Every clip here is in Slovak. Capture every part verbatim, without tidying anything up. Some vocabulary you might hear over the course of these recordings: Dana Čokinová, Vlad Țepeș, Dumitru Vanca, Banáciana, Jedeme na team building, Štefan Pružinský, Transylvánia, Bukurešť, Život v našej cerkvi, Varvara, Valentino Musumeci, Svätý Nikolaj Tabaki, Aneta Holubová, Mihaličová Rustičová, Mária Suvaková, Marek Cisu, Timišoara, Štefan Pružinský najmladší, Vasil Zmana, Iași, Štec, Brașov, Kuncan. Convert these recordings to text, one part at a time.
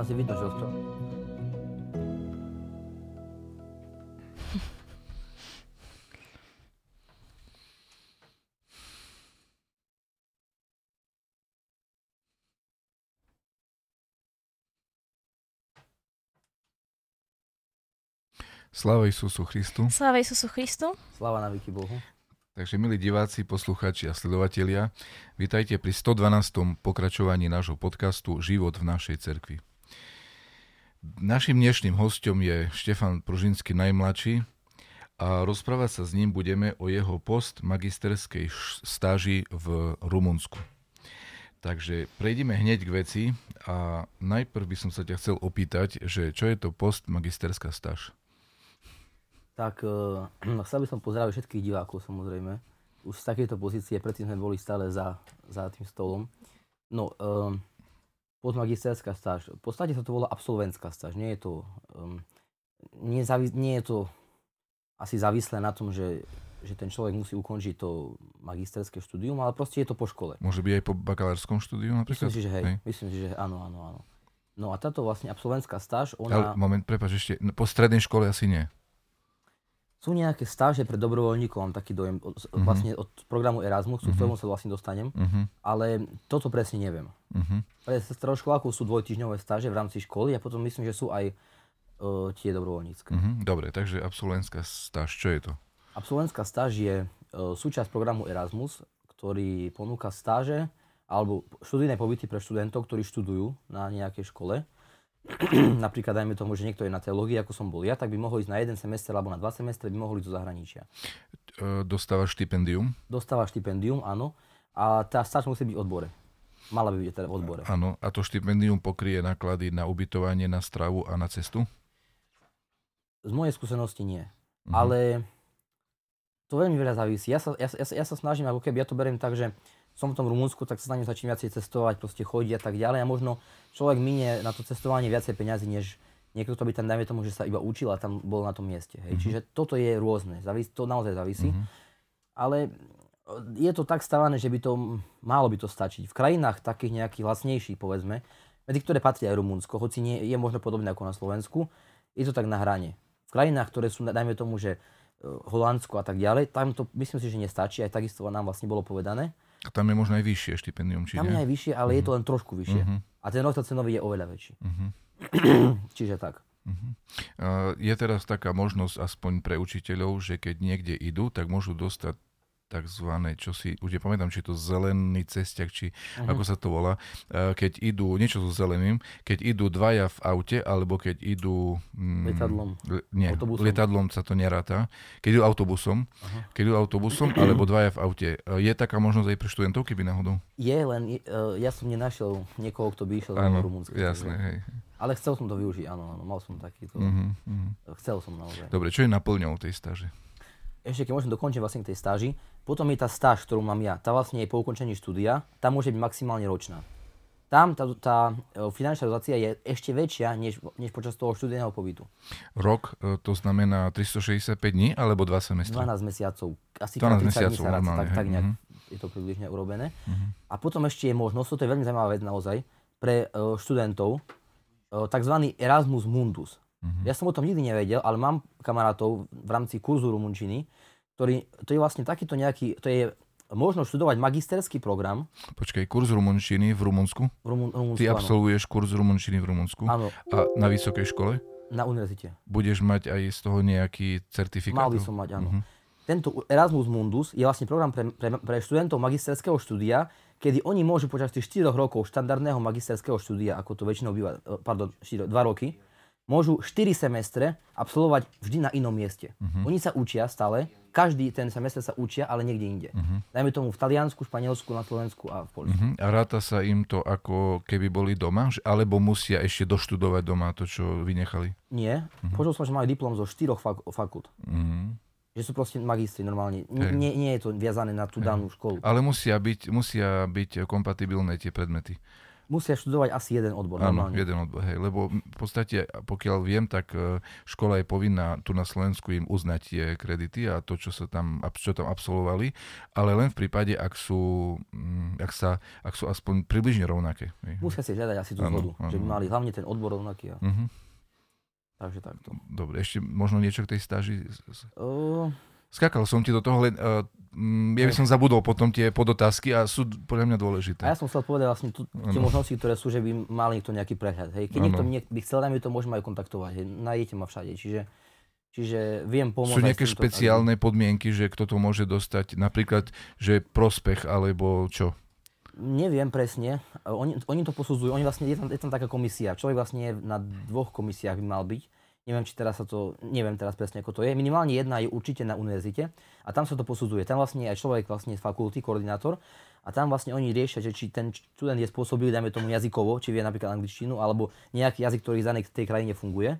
Asi vidno, že ostro. Sláva Isusu Christu. Sláva Isusu Christu. Sláva na veky Bohu. Takže milí diváci, poslucháči a sledovatelia, vitajte pri stodvanásteho pokračovaní nášho podcastu Život v našej cerkvi. Naším dnešným hosťom je Štefan Pružinský najmladší a rozprávať sa s ním budeme o jeho postmagisterskej stáži v Rumunsku. Takže prejdeme hneď k veci a najprv by som sa ťa chcel opýtať, že čo je to postmagisterská stáž? Tak e, chcel by som pozdraviť všetkých divákov, samozrejme. Už z takéto pozície, predtým sme boli stále za, za tým stolom. No, e, postmagisterská stáž. V podstate sa to volá absolventská stáž. Nie je to, um, nie, zavi- nie je to asi závislé na tom, že, že ten človek musí ukončiť to magisterské štúdium, ale proste je to po škole. Môže byť aj po bakalárskom štúdiu napríklad? Myslím si, že hej. hej. Myslím si, že áno, áno, áno. No a táto vlastne absolventská stáž, ona... Ale moment, prepáč, ešte po strednej škole asi nie. Sú nejaké stáže pre dobrovoľníkov, mám taký dojem, mm-hmm. vlastne od programu Erasmus, mm-hmm. k ktorému sa vlastne dostanem, mm-hmm. ale toto presne neviem. Mm-hmm. Pre staroškolákov sú dvojtýždňové stáže v rámci školy a potom myslím, že sú aj uh, tie dobrovoľnícke. Mm-hmm. Dobre, takže absolventská stáž, čo je to? Absolventská stáž je uh, súčasť programu Erasmus, ktorý ponúka stáže alebo študijné pobyty pre študentov, ktorí študujú na nejakej škole. Napríklad dajme tomu, že niekto je na teológii, ako som bol ja, tak by mohol ísť na jeden semester alebo na dva semestre, by mohol ísť do zahraničia. Dostávaš štipendium? Dostávaš štipendium, áno. A tá stáž musí byť v odbore. Mala by byť teda v odbore. Áno. A to štipendium pokrie náklady na ubytovanie, na stravu a na cestu? Z mojej skúsenosti nie. Mhm. Ale to veľmi veľa závisí. Ja sa, ja, ja, ja sa snažím, ako keby ja to beriem tak, že som v tom Rumunsku, tak sa na ňu začím viacej cestovať, proste chodiť a tak ďalej. A možno človek minie na to cestovanie viacej peňazí, než niekto, kto by tam, dajme tomu, že sa iba učil a tam bol na tom mieste. Hej. Mm-hmm. Čiže toto je rôzne, Zavis- to naozaj závisí. Mm-hmm. Ale je to tak stavané, že by to, málo by to stačiť. V krajinách takých nejakých lacnejších, povedzme, medzi ktoré patrí aj Rumunsko, hoci nie, je možno podobné ako na Slovensku, je to tak na hrane. V krajinách, ktoré sú, dajme tomu, že Holandsko a tak ďalej, tam to myslím si, že nestačí, aj takisto nám vlastne bolo povedané. A tam je možno aj vyššie štipendium, či tam nie? Tam je aj vyššie, ale uh-huh. je to len trošku vyššie. Uh-huh. A ten rozdiel cenový je oveľa väčší. Uh-huh. Čiže tak. Uh-huh. Uh, je teraz taká možnosť aspoň pre učiteľov, že keď niekde idú, tak môžu dostať takzvané, čo si, už nepamätám, či je to zelený cestiak, či uh-huh. ako sa to volá, uh, keď idú, niečo so zeleným, keď idú dvaja v aute, alebo keď idú... Mm, lietadlom. L- nie, autobusom. Lietadlom sa to neráta. Keď idú autobusom, uh-huh. keď idú autobusom, alebo dvaja v aute. Uh, je taká možnosť aj pre študentov, keby náhodou? Je, len uh, ja som nenašiel niekoho, kto by išiel do Rumunska. Jasné, hej. Ale chcel som to využiť, áno, áno, mal som takýto. Uh-huh, uh-huh. Chcel som naozaj. Dobre, čo je naplňou tej stáže? Ešte keď možno dokončím vlastne k tej stáži, potom je tá stáž, ktorú mám ja, tá vlastne je po ukončení štúdia, tá môže byť maximálne ročná. Tam tá, tá finančná dotácia je ešte väčšia, než, než počas toho študijného pobytu. Rok, to znamená tristošesťdesiatpäť dní alebo dva semestre? dvanásť mesiacov, asi tridsať mesiacov, dní sa rád, tak, tak nejak mm-hmm. je to približne urobené. Mm-hmm. A potom ešte je možnosť, to je veľmi zaujímavá vec naozaj, pre študentov, takzvaný Erasmus Mundus. Mm-hmm. Ja som o tom nikdy nevedel, ale mám kamarátov v rámci kurzu rumunčiny, ktorý, to je vlastne takýto nejaký, to je možno študovať magisterský program. Počkaj, kurz rumunčiny v Rumunsku? V Rumun- Rumunsku, Ty absolvuješ áno. kurz rumunčiny v Rumunsku? Áno. A na vysokej škole? Na univerzite. Budeš mať aj z toho nejaký certifikát? Mal by som mať, áno. Mm-hmm. Tento Erasmus Mundus je vlastne program pre, pre, pre študentov magisterského štúdia, kedy oni môžu počas tých štyroch rokov štandardného magisterského štúdia, ako to väčšinou býva, pardon, štyri, dva roky, môžu štyri semestre absolvovať vždy na inom mieste. Uh-huh. Oni sa učia stále, každý ten semestr sa učia, ale niekde inde. Uh-huh. Dajme tomu v Taliansku, Španielsku, na Slovensku a v Poľsku. Uh-huh. A ráta sa im to ako keby boli doma? Alebo musia ešte doštudovať doma to, čo vynechali? Nie. Uh-huh. Počul som, že majú diplom zo štyroch fak- fakult. Uh-huh. Že sú proste magistri normálne. N- nie, nie je to viazané na tú danú školu. Ale musia byť, musia byť kompatibilné tie predmety. musia študovať asi jeden odbor. Áno, normálne. jeden odbor, hej, lebo v podstate, pokiaľ viem, tak škola je povinná tu na Slovensku im uznať tie kredity a to, čo sa tam, čo tam absolvovali, ale len v prípade, ak sú, ak sa, ak sú aspoň približne rovnaké. Musia si žiadať asi tú zhodu, že by mali hlavne ten odbor rovnaký. A... Uh-huh. Takže takto. Dobre, ešte možno niečo k tej stáži? Uh... Skákal som ti do toho, len uh, ja by som zabudol potom tie podotázky a sú podľa mňa dôležité. A ja som chcel povedať vlastne tu, tie ano. možnosti, ktoré sú, že by mal niekto nejaký prehľad. Hej. Keď ano. niekto niek- by chcel, najmä to môžeme aj kontaktovať. Hej. Nájdete ma všade, čiže, čiže viem pomôcť. Sú nejaké špeciálne tak, podmienky, že kto to môže dostať, napríklad, že prospech alebo čo? Neviem presne, oni, oni to posudzujú, oni vlastne, je tam, je tam taká komisia, človek vlastne na dvoch komisiách by mal byť. Neviem, či teraz sa to, neviem teraz presne, ako to je. Minimálne jedna je určite na univerzite a tam sa to posudzuje. Tam vlastne aj človek vlastne z fakulty, koordinátor a tam vlastne oni riešia, že či ten študent je spôsobilý, dajme tomu jazykovo, či vie napríklad angličtinu alebo nejaký jazyk, ktorý v danej tej krajine funguje.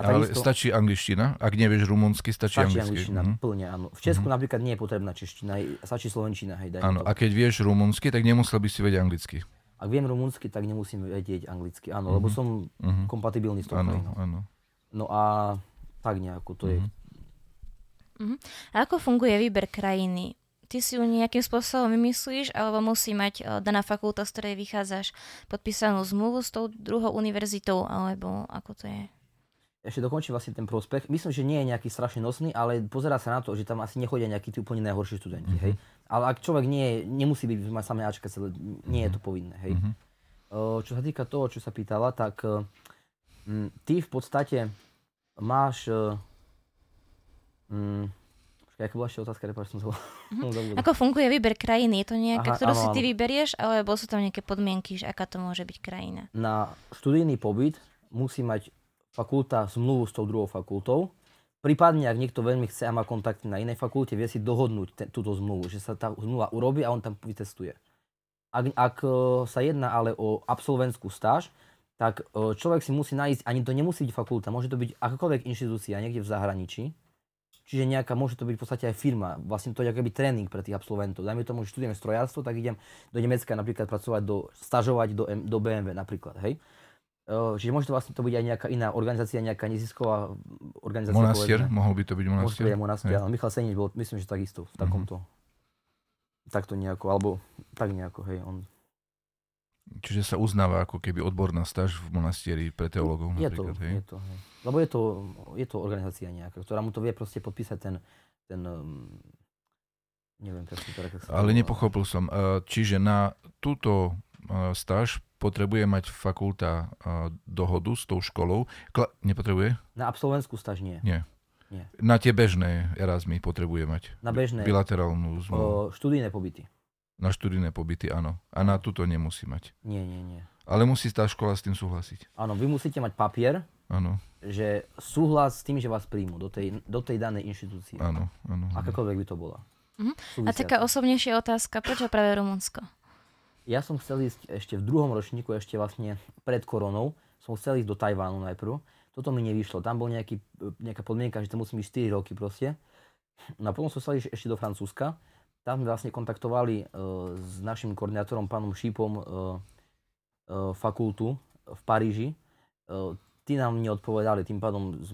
A ale isto, stačí angličtina? Ak nevieš rumunsky, stačí, stačí angličky. angličtina. Mm-hmm. Plne, áno. V Česku mm-hmm. napríklad nie je potrebná čeština, stačí slovenčina. Hej, áno, a keď vieš rumunsky, tak nemusel by si vedieť anglicky. Ak viem rumunsky, tak nemusím vedieť anglicky, áno, mm-hmm. lebo som mm-hmm. kompatibilný s tou krajinou. No a tak nejako to mm-hmm. je. Mm-hmm. A ako funguje výber krajiny? Ty si ju nejakým spôsobom vymyslíš, alebo musí mať uh, daná fakulta, z ktorej vychádzaš, podpísanú zmluvu s tou druhou univerzitou, alebo ako to je? Ešte dokončím vlastne ten prospech. Myslím, že nie je nejaký strašne nosný, ale pozerá sa na to, že tam asi nechodia nejakí tí úplne najhorší študenti, mm-hmm. hej? Ale ak človek nie, nemusí byť mať samé Ačka, nie mm-hmm. je to povinné, hej? Mm-hmm. Uh, čo sa týka toho, čo sa pýtala, tak... Uh, Ty v podstate máš... Mm, počkaj, aká bola ešte otázka, repáč som to... Mm-hmm. Ako funguje výber krajiny? Je to nejaká, Aha, ktorú áno, si ty áno. vyberieš, alebo sú tam nejaké podmienky, že aká to môže byť krajina? Na študijný pobyt musí mať fakulta zmluvu s tou druhou fakultou. Prípadne, ak niekto veľmi chce a má kontakty na inej fakulte, vie si dohodnúť te, túto zmluvu, že sa tá zmluva urobí a on tam vytestuje. Ak, ak sa jedná ale o absolventskú stáž, tak človek si musí nájsť, ani to nemusí byť fakulta, môže to byť akákoľvek inštitúcia niekde v zahraničí, čiže nejaká, môže to byť v podstate aj firma, vlastne to je akoby tréning pre tých absolventov. Dajme tomu, že študujem strojárstvo, tak idem do Nemecka napríklad pracovať, do, stažovať do, do bé em vé napríklad, hej. Čiže môže to vlastne to byť aj nejaká iná organizácia, nejaká nezisková organizácia. Monastier, povedme. Mohol by to byť monastier. Môže to byť monastier, ale Michal Senič bol, myslím, že takisto v takomto, mm-hmm. takto nejako, alebo tak nejako, hej, on... Čiže sa uznáva ako keby odborná stáž v monastieri pre teológov napríklad, to, hej? Je to, hej. Lebo je to, je to organizácia nejaká, ktorá mu to vie proste podpísať ten, ten neviem, presne to ako sa... Ale nepochopil som. Čiže na túto stáž potrebuje mať fakulta dohodu s tou školou. Kla- nepotrebuje? Na absolventskú stáž nie. Nie. nie. Na tie bežné Erasmy potrebuje mať. Na bežné. Bilaterálnu zmluvu. Študijné pobyty. Na študijné pobyty, áno. A na túto nemusí mať. Nie, nie, nie. Ale musí tá škola s tým súhlasiť. Áno, vy musíte mať papier, áno. že súhlas s tým, že vás príjmu do tej, do tej danej inštitúcie. Áno, áno. Akákoľvek by to bola. Uh-huh. A taká osobnejšia otázka, prečo práve Rumunsko? Ja som chcel ísť ešte v druhom ročníku, ešte vlastne pred koronou, som chcel ísť do Tajvánu najprv. Toto mi nevyšlo. Tam bola nejaká podmienka, že to musí byť štyri roky proste. No a potom som chcel ísť ešte do Francúzska. Tam sme vlastne kontaktovali e, s našim koordinátorom, pánom Šípom, e, e, fakultu v Paríži. E, tí nám neodpovedali, tým pádom z,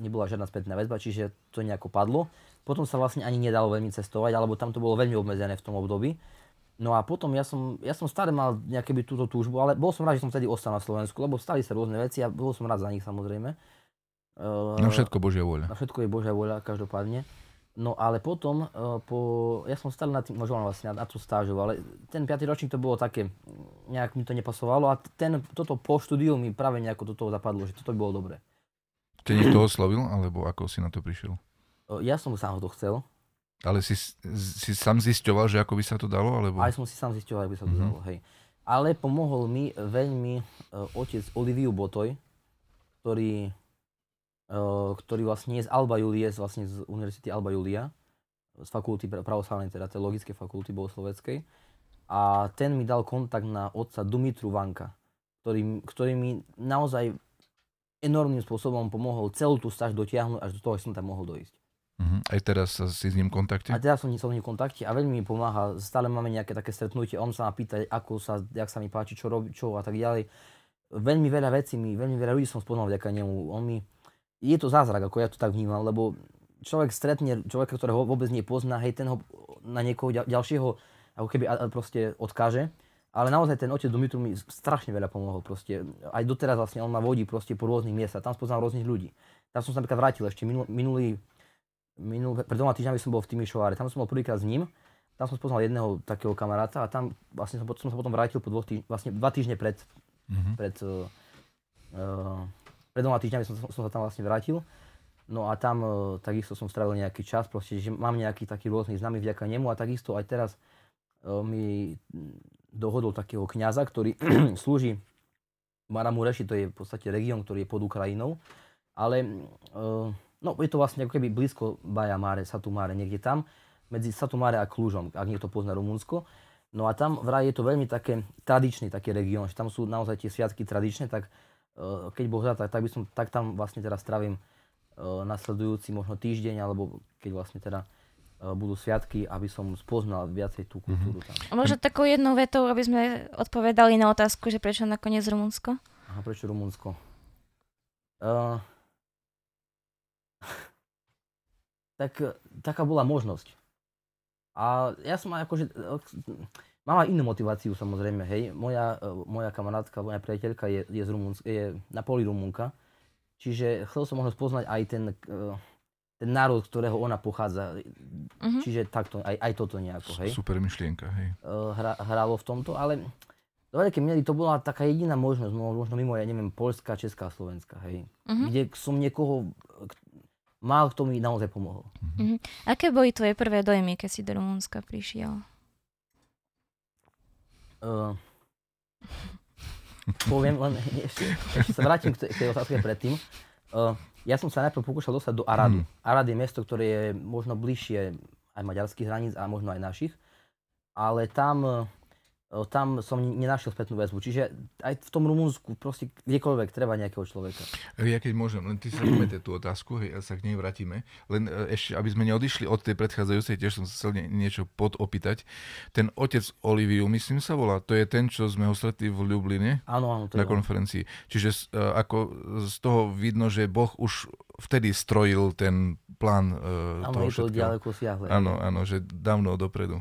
nebola žiadna spätná väzba, čiže to nejako padlo. Potom sa vlastne ani nedalo veľmi cestovať, alebo tam to bolo veľmi obmedzené v tom období. No a potom ja som, ja som stále mal nejaké by túto túžbu, ale bol som rád, že som vtedy ostal na Slovensku, lebo stali sa rôzne veci a bol som rád za nich samozrejme. E, na všetko Božia vôľa. Na všetko je Božia vôľa, každopádne. No ale potom, uh, po, ja som stále na tým, možno vlastne na, na tú stážu, ale ten piaty ročník to bolo také, nejak mi to nepasovalo a ten, toto po štúdiu mi práve nejako do toho zapadlo, že toto by bolo dobré. Te niekto oslovil, alebo ako si na to prišiel? Uh, ja som sám to chcel. Ale si, si sám zisťoval, že ako by sa to dalo, alebo? Aj som si sám zisťoval, ako by sa to mm-hmm. dalo, hej. Ale pomohol mi veľmi uh, otec Olivier Botoj, ktorý... ktorý vlastne je z Alba Iulia, vlastne z univerzity Alba Iulia, z fakulty pravoslávnej, teda teologickej fakulty bohosloveckej. A ten mi dal kontakt na otca Dumitru Vanca, ktorý, ktorý mi naozaj enormným spôsobom pomohol celú tú stáž dotiahnuť, až do toho, že som tam mohol dojsť. Uh-huh. Aj teraz si s ním v kontakte? A teraz som s ním v kontakte a veľmi mi pomáha. Stále máme nejaké také stretnutie. On sa ma pýta, ako sa, jak sa mi páči, čo robí, čo a tak ďalej. Veľmi veľa vecí mi, veľmi veľa ľudí som spoznal vďaka nemu. On mi, je to zázrak, ako ja to tak vnímam, lebo človek stretne človeka, ktorého vôbec nepozná, hej, ten ho na niekoho ďalšieho ako keby proste odkáže. Ale naozaj ten otec Dumitru mi strašne veľa pomohol proste. Aj doteraz vlastne on ma vodí proste po rôznych miestach. Tam spoznám rôznych ľudí. Tam som sa napríklad vrátil ešte minul, minulý Minul, pred dvoma týždňami som bol v Timišoare, tam som bol prvýkrát s ním, tam som spoznal jedného takého kamaráta a tam vlastne som, som sa potom vrátil po dvoch týždň, vlastne dva týždne pred, mm-hmm. pred, uh, uh, pred dvoma týždňami som, som sa tam vlastne vrátil. No a tam uh, takisto som strávil nejaký čas, proste, že mám nejaký taký rôzny známy vďaka nemu a takisto aj teraz uh, mi dohodol takého kňaza, ktorý slúži v Maramureši, to je v podstate región, ktorý je pod Ukrajinou, ale uh, no, je to vlastne ako keby blízko Baia Mare, Satu Mare, niekde tam, medzi Satu Mare a Clujom, ak niekto pozná Rumunsko. No a tam vraj je to veľmi také tradičný taký región, že tam sú naozaj tie sviatky tradičné, tak uh, keď Boh dá, tak, tak by som, tak tam vlastne teraz trávim uh, nasledujúci možno týždeň, alebo keď vlastne teda uh, budú sviatky, aby som spoznal viacej tú kultúru tam. A možno takou jednou vetou, aby sme odpovedali na otázku, že prečo nakoniec Rumunsko? Aha, prečo Rumunsko? Uh, Tak taká bola možnosť. A ja som aj akože, mám aj inú motiváciu samozrejme, hej. Moja, moja kamarátka, moja priateľka je, je, z Rumunska, je na poli Rumunka, čiže chcel som možno spoznať aj ten, ten národ, z ktorého ona pochádza. Uh-huh. Čiže takto, aj, aj toto nejako, hej. Super myšlienka, hej. Hra, hralo v tomto, ale do veľkej miery to bola taká jediná možnosť, možno mimo, ja neviem, Poľska, Česká, Slovenska, hej. Uh-huh. Kde som niekoho... Málo kto mi naozaj pomohol. Mm-hmm. Aké boli tvoje prvé dojmy, keď si do Rumunska prišiel? Uh, poviem len, ešte, ešte sa vrátim k tej otázke predtým. Uh, ja som sa najprv pokúšal dostať do Aradu. Mm. Arad je mesto, ktoré je možno bližšie aj maďarských hraníc a možno aj našich. Ale tam, uh, tam som nenašiel spätnú väzbu. Čiže aj v tom Rumunsku proste kdekoľvek treba nejakého človeka. Ja keď môžem, len ty sa pamätaj tú otázku, hej, a sa k nej vrátime. Len ešte, aby sme neodišli od tej predchádzajúcej, tiež som sa chcel nie, niečo podopýtať. Ten otec Oliviu, myslím sa volá, to je ten, čo sme ho stretli v Ljubline? Áno, áno. Na konferencii. Čiže uh, ako z toho vidno, že Boh už vtedy strojil ten plán uh, áno, toho všetkého. Áno, je to ďaleko siahle. Áno, áno, že dávno dopredu.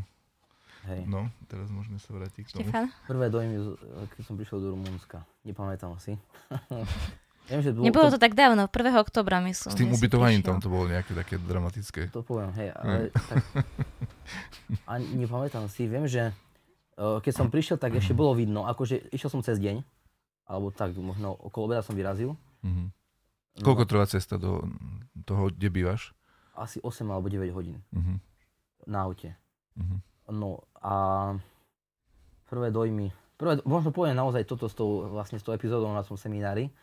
Hej. No, teraz môžeme sa vrátiť k tomu. Štefan? Prvé dojmy, keď som prišiel do Rumunska. Nepamätám si. Viem, že bolo Nebolo to... to tak dávno, prvého októbra myslím. S tým ubytovaním tam to bolo nejaké také dramatické. To poviem, hej, ale tak... A nepamätám si, viem, že keď som prišiel, tak ešte bolo vidno, akože išiel som cez deň, alebo tak, možno okolo obeda som vyrazil. Mm-hmm. No, koľko trvá cesta do toho, kde bývaš? Asi osem alebo deväť hodín mm-hmm. na aute. Mm-hmm. No a prvé dojmy, prvé, možno poviem naozaj toto s tou, vlastne s tou epizódou na tom seminári.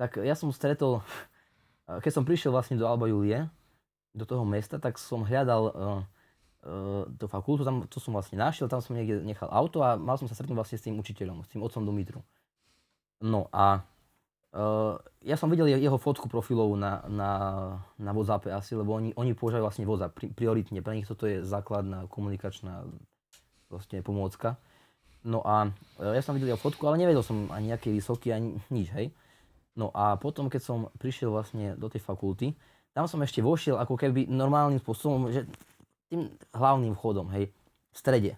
Tak ja som stretol, keď som prišiel vlastne do Alba Iulie, do toho mesta, tak som hľadal uh, uh, tú fakultu, tam to som vlastne našiel, tam som niekde nechal auto a mal som sa stretnúť vlastne s tým učiteľom, s tým otcom Dumitru. No a uh, ja som videl jeho fotku profilovú na, na, na WhatsAppe asi, lebo oni, oni používajú vlastne WhatsApp prioritne, pre nich toto je základná komunikačná vlastne pomôcka. No a uh, ja som videl jeho fotku, ale nevedel som ani nejaký vysoký, ani nič, hej. No a potom, keď som prišiel vlastne do tej fakulty, tam som ešte vošiel ako keby normálnym spôsobom, že tým hlavným vchodom, hej, v strede.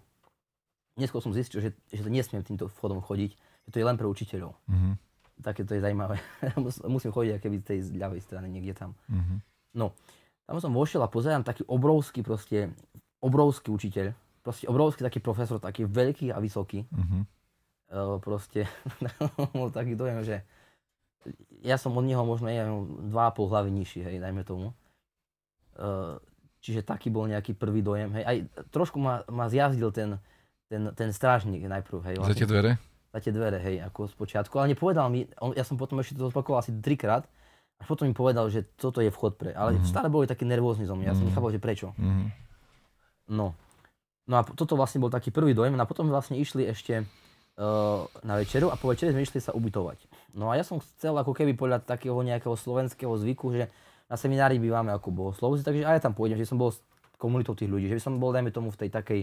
Neskôr som zistil, že, že nesmiem týmto vchodom chodiť, že to je len pre učiteľov. Mm-hmm. Také to je zaujímavé. Musím chodiť ako keby z tej ľavej strany, niekde tam. Mm-hmm. No, tam som vošiel a pozerám taký obrovský proste, obrovský učiteľ, proste obrovský taký profesor, taký veľký a vysoký. Mm-hmm. Uh, proste, taký dojem, že ja som od neho možno dva a pol hlavy nižší, hej, dajme tomu. Uh, čiže taký bol nejaký prvý dojem, hej. Aj trošku ma, ma zjazdil ten, ten, ten strážnik najprv, hej. Za tie dvere? Za tie dvere, hej, ako spočiatku. Ale nepovedal mi, on, ja som potom ešte to opakoval asi trikrát, a potom mi povedal, že toto je vchod pre. Ale mm-hmm. stále boli taký nervózny zo mňa, ja som nechápal, že prečo. Mm-hmm. No. No a toto vlastne bol taký prvý dojem, a potom vlastne išli ešte na večeru a po večeri sme išli sa ubytovať. No a ja som chcel ako keby podľa takého nejakého slovenského zvyku, že na seminári bývame ako bohoslovci, takže aj ja tam pôjdem, že som bol s komunitou tých ľudí, že som bol, dajme tomu, v tej takej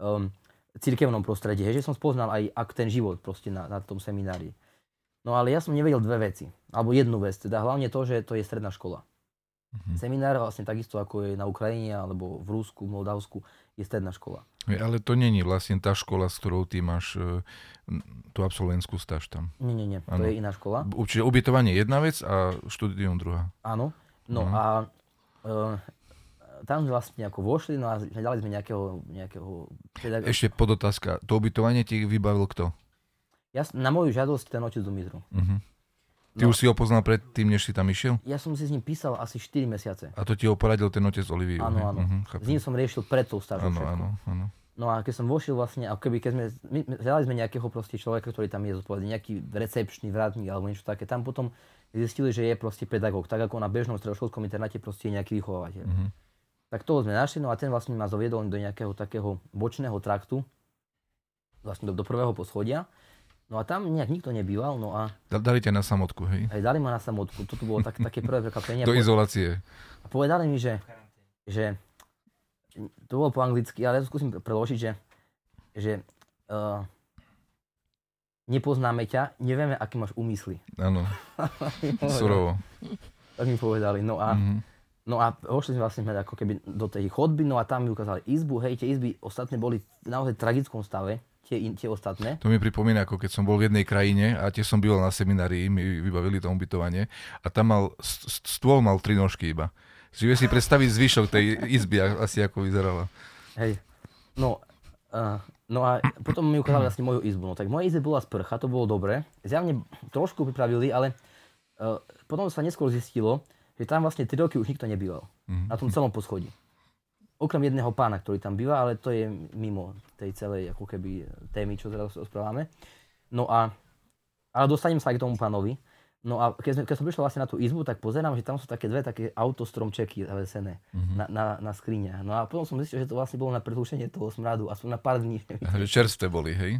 um, cirkevnom prostredí, že som spoznal aj ak ten život proste na, na tom seminári. No ale ja som nevedel dve veci, alebo jednu vec, teda hlavne to, že to je stredná škola. Mhm. Seminár vlastne takisto ako je na Ukrajine alebo v Rusku, v Moldavsku je stredná škola. Ale to nie je vlastne tá škola, s ktorou ty máš tú absolventskú stáž tam. Nie, nie, nie, to ano. Je iná škola. Čiže ubytovanie je jedna vec a štúdium druhá. Áno, no mhm. a e, tam vlastne ako vošli, no a dali sme nejakého... nejakého... Ešte podotázka, to ubytovanie ti vybavil kto? Ja, na moju žiadosť ten otec Dumitru. Uh-huh. Ty no, už si ho poznal predtým, než si tam išiel? Ja som si s ním písal asi štyri mesiace. A to ti ho poradil ten otec Olivier? Áno, áno. Uh-huh, s ním som riešil pred tou stážou všetko. Áno, áno. No a keď som vošiel vlastne, ako keby, keď sme, my, hľadali sme nejakého proste človeka, ktorý tam je zodpovedný, nejaký recepčný vrátnik alebo niečo také, tam potom zistili, že je proste pedagóg, tak ako na bežnom stredoškolskom internáte proste je nejaký vychovávateľ. Uh-huh. Tak toho sme našli, no a ten vlastne ma zoviedol do nejakého takého bočného traktu, vlastne do, do prvého poschodia. No a tam nejak nikto nebýval, no a... Dali ťa na samotku, hej? Aj dali ma na samotku, toto bolo tak, také prvé prekvapenie. Do izolácie. A povedali mi, že, že... To bolo po anglicky, ale ja to skúsim preložiť, že... že uh, nepoznáme ťa, nevieme, aké máš úmysly. Áno, surovo. Tak mi povedali, no a... Mm-hmm. No a vošli sme vlastne ako keby do tej chodby, no a tam mi ukázali izbu, hej, tie izby ostatné boli v naozaj tragickom stave, tie, in, tie ostatné. To mi pripomína, ako keď som bol v jednej krajine a tiež som býval na seminárii, mi vybavili to ubytovanie a tam mal, stôl mal tri nožky iba. Čiže si predstaviť zvyšok tej izby, asi ako vyzerala. Hej, no, uh, no a potom mi ukázali vlastne moju izbu, no tak moja izba bola sprcha, to bolo dobre, zjavne trošku pripravili, ale uh, potom sa neskôr zistilo, že tam vlastne tri roky už nikto nebýval. Mm-hmm. Na tom celom poschodí. Okrem jedného pána, ktorý tam býva, ale to je mimo tej celej ako keby témy, čo teraz rozprávame. No a, ale dostanem sa aj k tomu pánovi. No a keď som, keď som prišiel vlastne na tú izbu, tak pozerám, že tam sú také dve také autostromčeky zavesené mm-hmm. na, na, na skriniach. No a potom som zistil, že to vlastne bolo na pretúšenie toho smradu, aspoň na pár dní. A čerstvé boli, hej?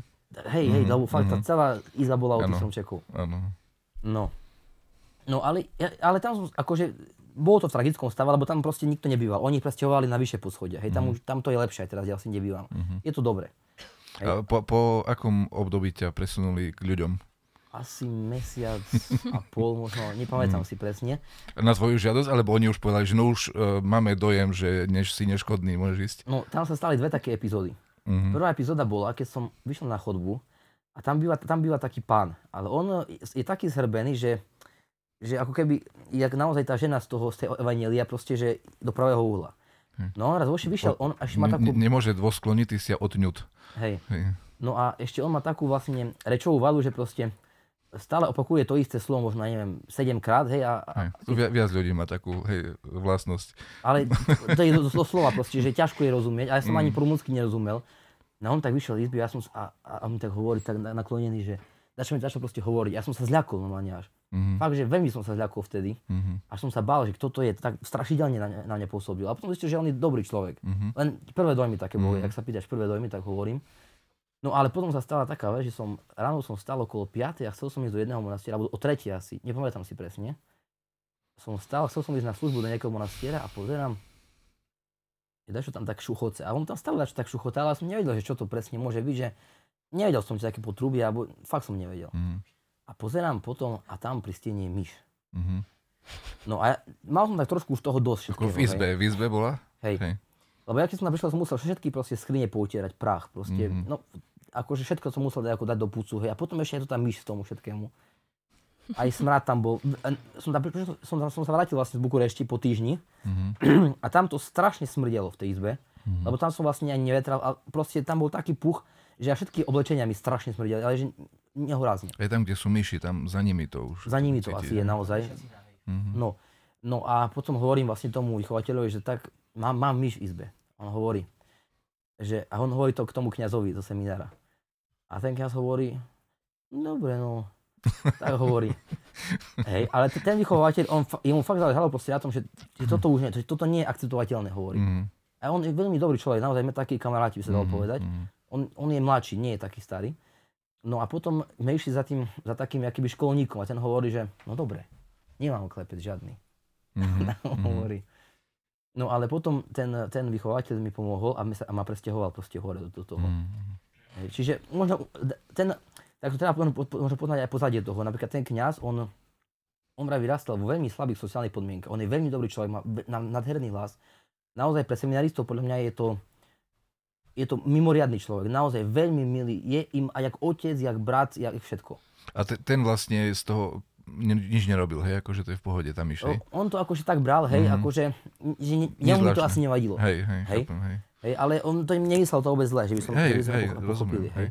Hej, hej, mm-hmm. lebo fakt tá celá izba bola ano. Autostromčekov. Áno. No. No ale, ale tam som, akože, bolo to v tragickom stave, lebo tam proste nikto nebýval. Oni presťahovali na vyššie poschodia, hej, tam, mm. už, tam to je lepšie, teraz ja vlastne nebývam. Mm-hmm. Je to dobré. A po, po akom období ťa presunuli k ľuďom? Asi mesiac a pol, možno, nepamätám mm. si presne. Na tvoju žiadosť, alebo oni už povedali, že no už uh, máme dojem, že než si neškodný, môžeš ísť? No, tam sa stali dve také epizódy. Mm-hmm. Prvá epizóda bola, keď som vyšiel na chodbu a tam býva, tam býva taký pán, ale on je taký zhrbený, že že ako keby, jak naozaj tá žena z toho, z tej evanjelia, proste, že do pravého úhla. No raz voši vyšiel, on až má takú... Ne, nemôže dvosklonitý si odňut. Hej. Hej. No a ešte on má takú vlastne rečovú valu, že proste stále opakuje to isté slovo, možno, neviem, sedemkrát, hej, a... a... Hej. Vi, viac ľudí má takú, hej, vlastnosť. Ale to je do slova proste, že ťažko je rozumieť, a ja som mm. ani po rumunsky nerozumel. No on tak vyšiel z izby, ja som a, a on tak hovorí, tak naklonený, že začal mi začal proste hovoriť. Ja som sa zľakol, normálne až. Mm-hmm. Fakt, že veľmi som sa zľakol vtedy, mm-hmm. až som sa bál, že kto to je, tak strašidelne na, na mňa pôsobil. A potom zistil, že on je dobrý človek. Mm-hmm. Len prvé dojmy také boli, mm-hmm. ak sa pýtaš prvé dojmy, tak hovorím. No ale potom sa stala taká vec, že som, ráno som stál okolo piatej a chcel som ísť do jedného monastiera, alebo o tretej asi, nepamätám si presne. Som stál, chcel som ísť na službu do nejakého monastiera a pozerám, že dačo tam tak šuchoce. A on tam stál dačo tak šuchoce, ale som nevedel, že čo to presne môže byť, že nevedel som, čo také potruby, alebo fakt som nevedel. Mm-hmm. A pozerám potom a tam pri stene je myš. Mm-hmm. No a ja, mal som tak trošku už toho dosť všetkého. Ako v izbe, hej. V izbe bola? Hej. Hej. Lebo ja keď som tam prišiel, som musel všetky proste skrine poutierať, prach proste. Mm-hmm. No akože všetko som musel dať, ako dať do pucu, hej. A potom ešte je to tá myš z tomu všetkému. Aj smrad tam bol. Som, tam, som, som sa vrátil vlastne z Bukurešti po týždni. Mm-hmm. A tam to strašne smrdelo v tej izbe. Mm-hmm. Lebo tam som vlastne ani nevetral a proste tam bol taký puch, že ja všetky oblečenia mi strašne smrdeli, ale že nehorázne. Je tam, kde sú myši, tam za nimi to už. Za nimi to asi je naozaj. Mm-hmm. No, no a potom hovorím vlastne tomu vychovateľovi, že tak mám, mám myš v izbe. On hovorí, že, a on hovorí to k tomu kňazovi zo seminára. A ten kňaz hovorí, dobre no, tak hovorí. Hej, ale ten vychovateľ, on, jemu fakt záležalo proste na tom, že, že toto už nie, že toto nie je akceptovateľné, hovorí. Mm-hmm. A on je veľmi dobrý človek, naozaj sme takí kamaráti, by sa dalo mm-hmm. povedať. On, on je mladší, nie je taký starý. No a potom sme išli za tým, za takým jakýby školníkom a ten hovorí, že no dobre, nemám klepec žiadny. Mm-hmm. na hovorí. No ale potom ten, ten vychovateľ mi pomohol a, sa, a ma presťahoval proste hore do, do toho. Mm-hmm. Čiže možno ten, tak treba možno poznať aj pozadie toho. Napríklad ten kňaz, on, on vyrastal vo veľmi slabých sociálnych podmienkach. On je veľmi dobrý človek, má nadherný hlas. Naozaj pre seminaristov podľa mňa je to, je to mimoriadny človek. Naozaj veľmi milý. Je im aj jak otec, jak brat, jak všetko. A te, ten vlastne z toho nič nerobil, hej? Akože to je v pohode, tam išli? On to akože tak bral, hej, mm-hmm. akože, že ne, jemu to asi nevadilo. Hej, hej, hej? Chápam, hej. Hej, ale on to im nevyslal to vôbec zle, že by som hey, hey, pochopili, hej. hej.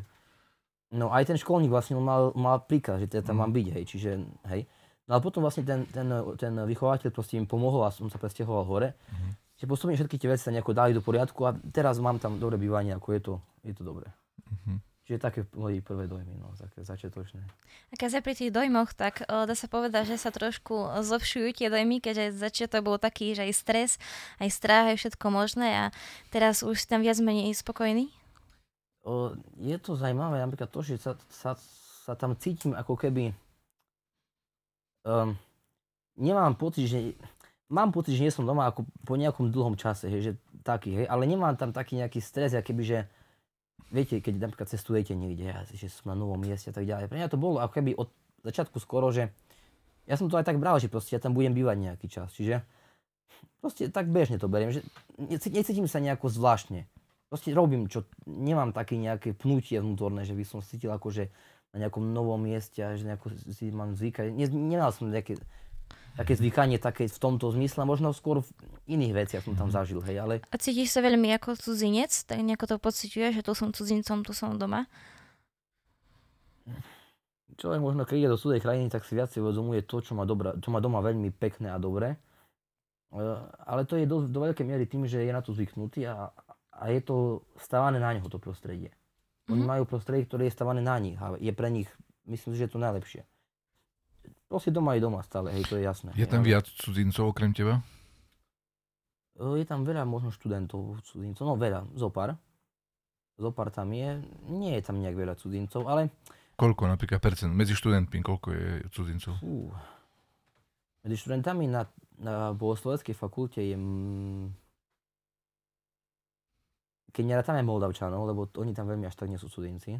No aj ten školník vlastne mal, mal príkaz, že teda tam mm. mám byť, hej, čiže, hej. No ale potom vlastne ten, ten, ten vychovateľ proste im pomohol a som sa presťahoval hore. Mm. Že postupne všetky tie veci sa nejako dali do poriadku a teraz mám tam dobre bývanie, ako je to, je to dobré. Mm-hmm. Čiže také boli prvé dojmy, no, také začiatočné. A keď sa pri tých dojmoch, tak o, dá sa povedať, že sa trošku zlepšujú tie dojmy, keďže začiatok bol taký, že aj stres, aj strach, aj všetko možné a teraz už si tam viac menej spokojný? O, je to zaujímavé, napríklad to, že sa, sa, sa tam cítim ako keby... Um, nemám pocit, že... Mám pocit, že nie som doma ako po nejakom dlhom čase, hej, že taký, hej, ale nemám tam taký nejaký stres, akoby, že... Viete, keď napríklad cestujete niekde, že som na novom mieste a tak ďalej. Pre mňa to bolo ako keby od začiatku skoro, že ja som to aj tak bral, že proste ja tam budem bývať nejaký čas. Čiže proste tak bežne to beriem, že necítim sa nejako zvláštne. Proste robím čo, nemám také nejaké pnutie vnútorné, že by som cítil ako, že na nejakom novom mieste a že nejako si mám zvykať. Ne, nemal som nejaké také zvykanie také v tomto zmysle, možno skôr v iných veciach som tam zažil, hej, ale... A cítiš sa veľmi ako cudzinec? Tak nejako to pociťuješ, že tu som cudzincom, tu som doma? Človek možno, keď ide do cudzej krajiny, tak si viac uvedomuje to, čo má, dobra, čo má doma veľmi pekné a dobré. Ale to je do, do veľkej miery tým, že je na to zvyknutý a, a je to stávané na neho to prostredie. Oni mm-hmm. majú prostredie, ktoré je stávané na nich a je pre nich, myslím, že je to najlepšie. Proste doma je doma stále, hej, to je jasné. Je tam viac cudzincov okrem teba? Je tam veľa možno študentov cudzincov, no veľa, zopár. Zopár tam je, nie je tam nejak veľa cudzincov, ale... Koľko napríklad percent? Medzi študentmi koľko je cudzincov? Fú. Medzi študentami na, na bohosloveckej fakulte je... M... Keď nerátame Moldavčanov, lebo oni tam veľmi až tak nie sú cudzinci.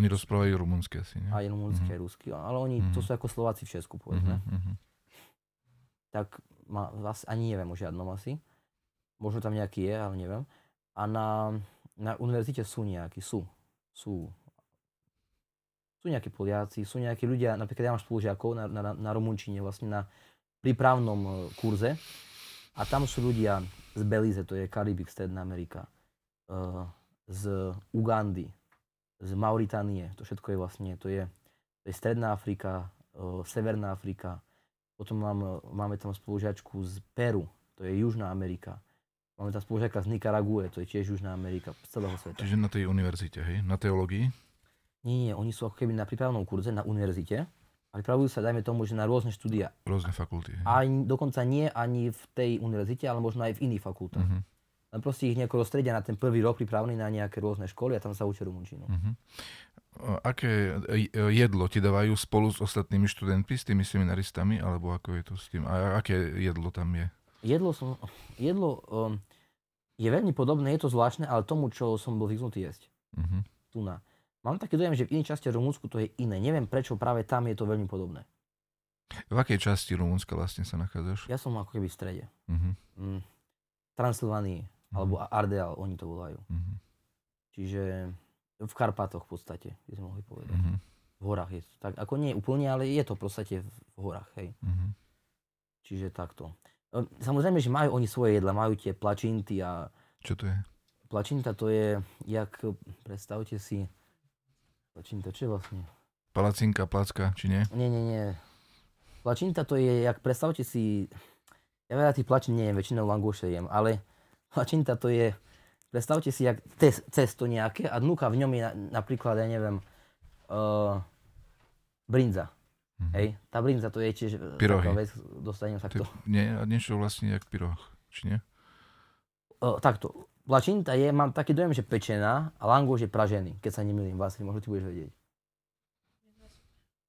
Oni rozprávajú rumunsky asi, nie? Aj rumunsky, aj mm. rusky, ale oni, mm. to sú ako Slováci v Česku, povedzme. Mm-hmm. Tak ma, asi, ani neviem o žiadnom asi. Možno tam nejaký je, ale neviem. A na, na univerzite sú nejakí, sú. Sú. Sú nejakí Poliaci, sú nejakí ľudia, napríklad ja mám spolužiakov na, na, na rumunčine, vlastne na prípravnom kurze. A tam sú ľudia z Belize, to je Karibik, Stredná Amerika, uh, z Ugandy, z Mauritánie, to všetko je vlastne, to je, to je Stredná Afrika, e, Severná Afrika, potom mám, máme tam spolužiačku z Peru, to je Južná Amerika, máme tam spolužiačka z Nikarague, to je tiež Južná Amerika, z celého sveta. Čiže na tej univerzite, hej? Na teológii? Nie, nie, oni sú ako keby na prípravnom kurze, na univerzite, a pripravujú sa, dajme tomu, že na rôzne štúdia. Rôzne fakulty, hej? A dokonca nie ani v tej univerzite, ale možno aj v iných fakultách. Mm-hmm. Len proste ich nejako rozstredia na ten prvý rok pripravený na nejaké rôzne školy a tam sa učia rumunčinu. Uh-huh. Aké jedlo ti dávajú spolu s ostatnými študentmi, s tými seminaristami, alebo ako je to s tým? A aké jedlo tam je? Jedlo, som, jedlo um, je veľmi podobné, je to zvláštne, ale tomu, čo som bol zvyknutý jesť. Uh-huh. Tuna. Mám taký dojem, že v inej časti Rumunsku to je iné. Neviem prečo, práve tam je to veľmi podobné. V akej časti Rumunska vlastne sa nachádzaš? Ja som ako keby v strede. Uh-huh. Mm. Transylvánii. Alebo Ardeal, oni to volajú. Mm-hmm. Čiže v Karpatoch v podstate, by sme mohli povedať. Mm-hmm. V horách je to tak, ako nie úplne, ale je to v podstate v horách, hej. Mm-hmm. Čiže takto. Samozrejme, že majú oni svoje jedla, majú tie plačinty a... Čo to je? Plačinta to je, jak, predstavte si... Plačinta, čo je vlastne? Palacinka, placka, či nie? Nie, nie, nie. Plačinta to je, jak, predstavte si... Ja veľa tých plačín neviem, väčšinou langoše jem, ale... Plačinta to je, predstavte si, jak tes, cesto nejaké a dnuka v ňom je na, napríklad, ja neviem, uh, brinza. Mm-hmm. Hej, tá brinza to je tiež taká vec, dostanem takto. Ty, nie, niečo vlastne jak pyroh, či nie? Uh, takto, plačinta je, mám taký dojem, že pečená a langoš je pražený, keď sa nemýlim, Vásili, možno ty budeš vedieť.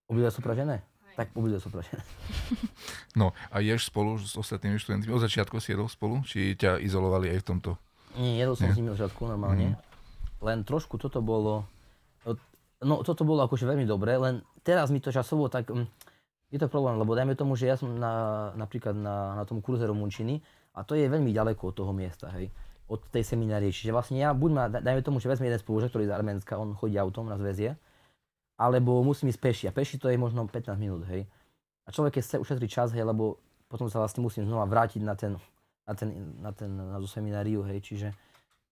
Obidve sú pražené? Aj. tak bude súprašené. No a ješ spolu s ostatnými študentmi? Od začiatku si jedol spolu? Či ťa izolovali aj v tomto? Nie, jedol som Nie. s nimi od začiatku normálne. Mm-hmm. Len trošku toto bolo... No toto bolo akože veľmi dobré, len teraz mi to časovo tak... Je to problém, lebo dajme tomu, že ja som na, napríklad na, na tom kurze rumunčiny a to je veľmi ďaleko od toho miesta, hej, od tej seminárie. Čiže vlastne ja buď ma, dajme tomu, že vezme jeden spolužiak, ktorý je z Arménska, on chodí autom, nás vezie, alebo musím ísť peši. A peši to je možno pätnásť minút, hej. A človek keď chce ušetriť čas, hej, lebo potom sa vlastne musím znova vrátiť na ten, na ten, na ten, na tú semináriu, hej, čiže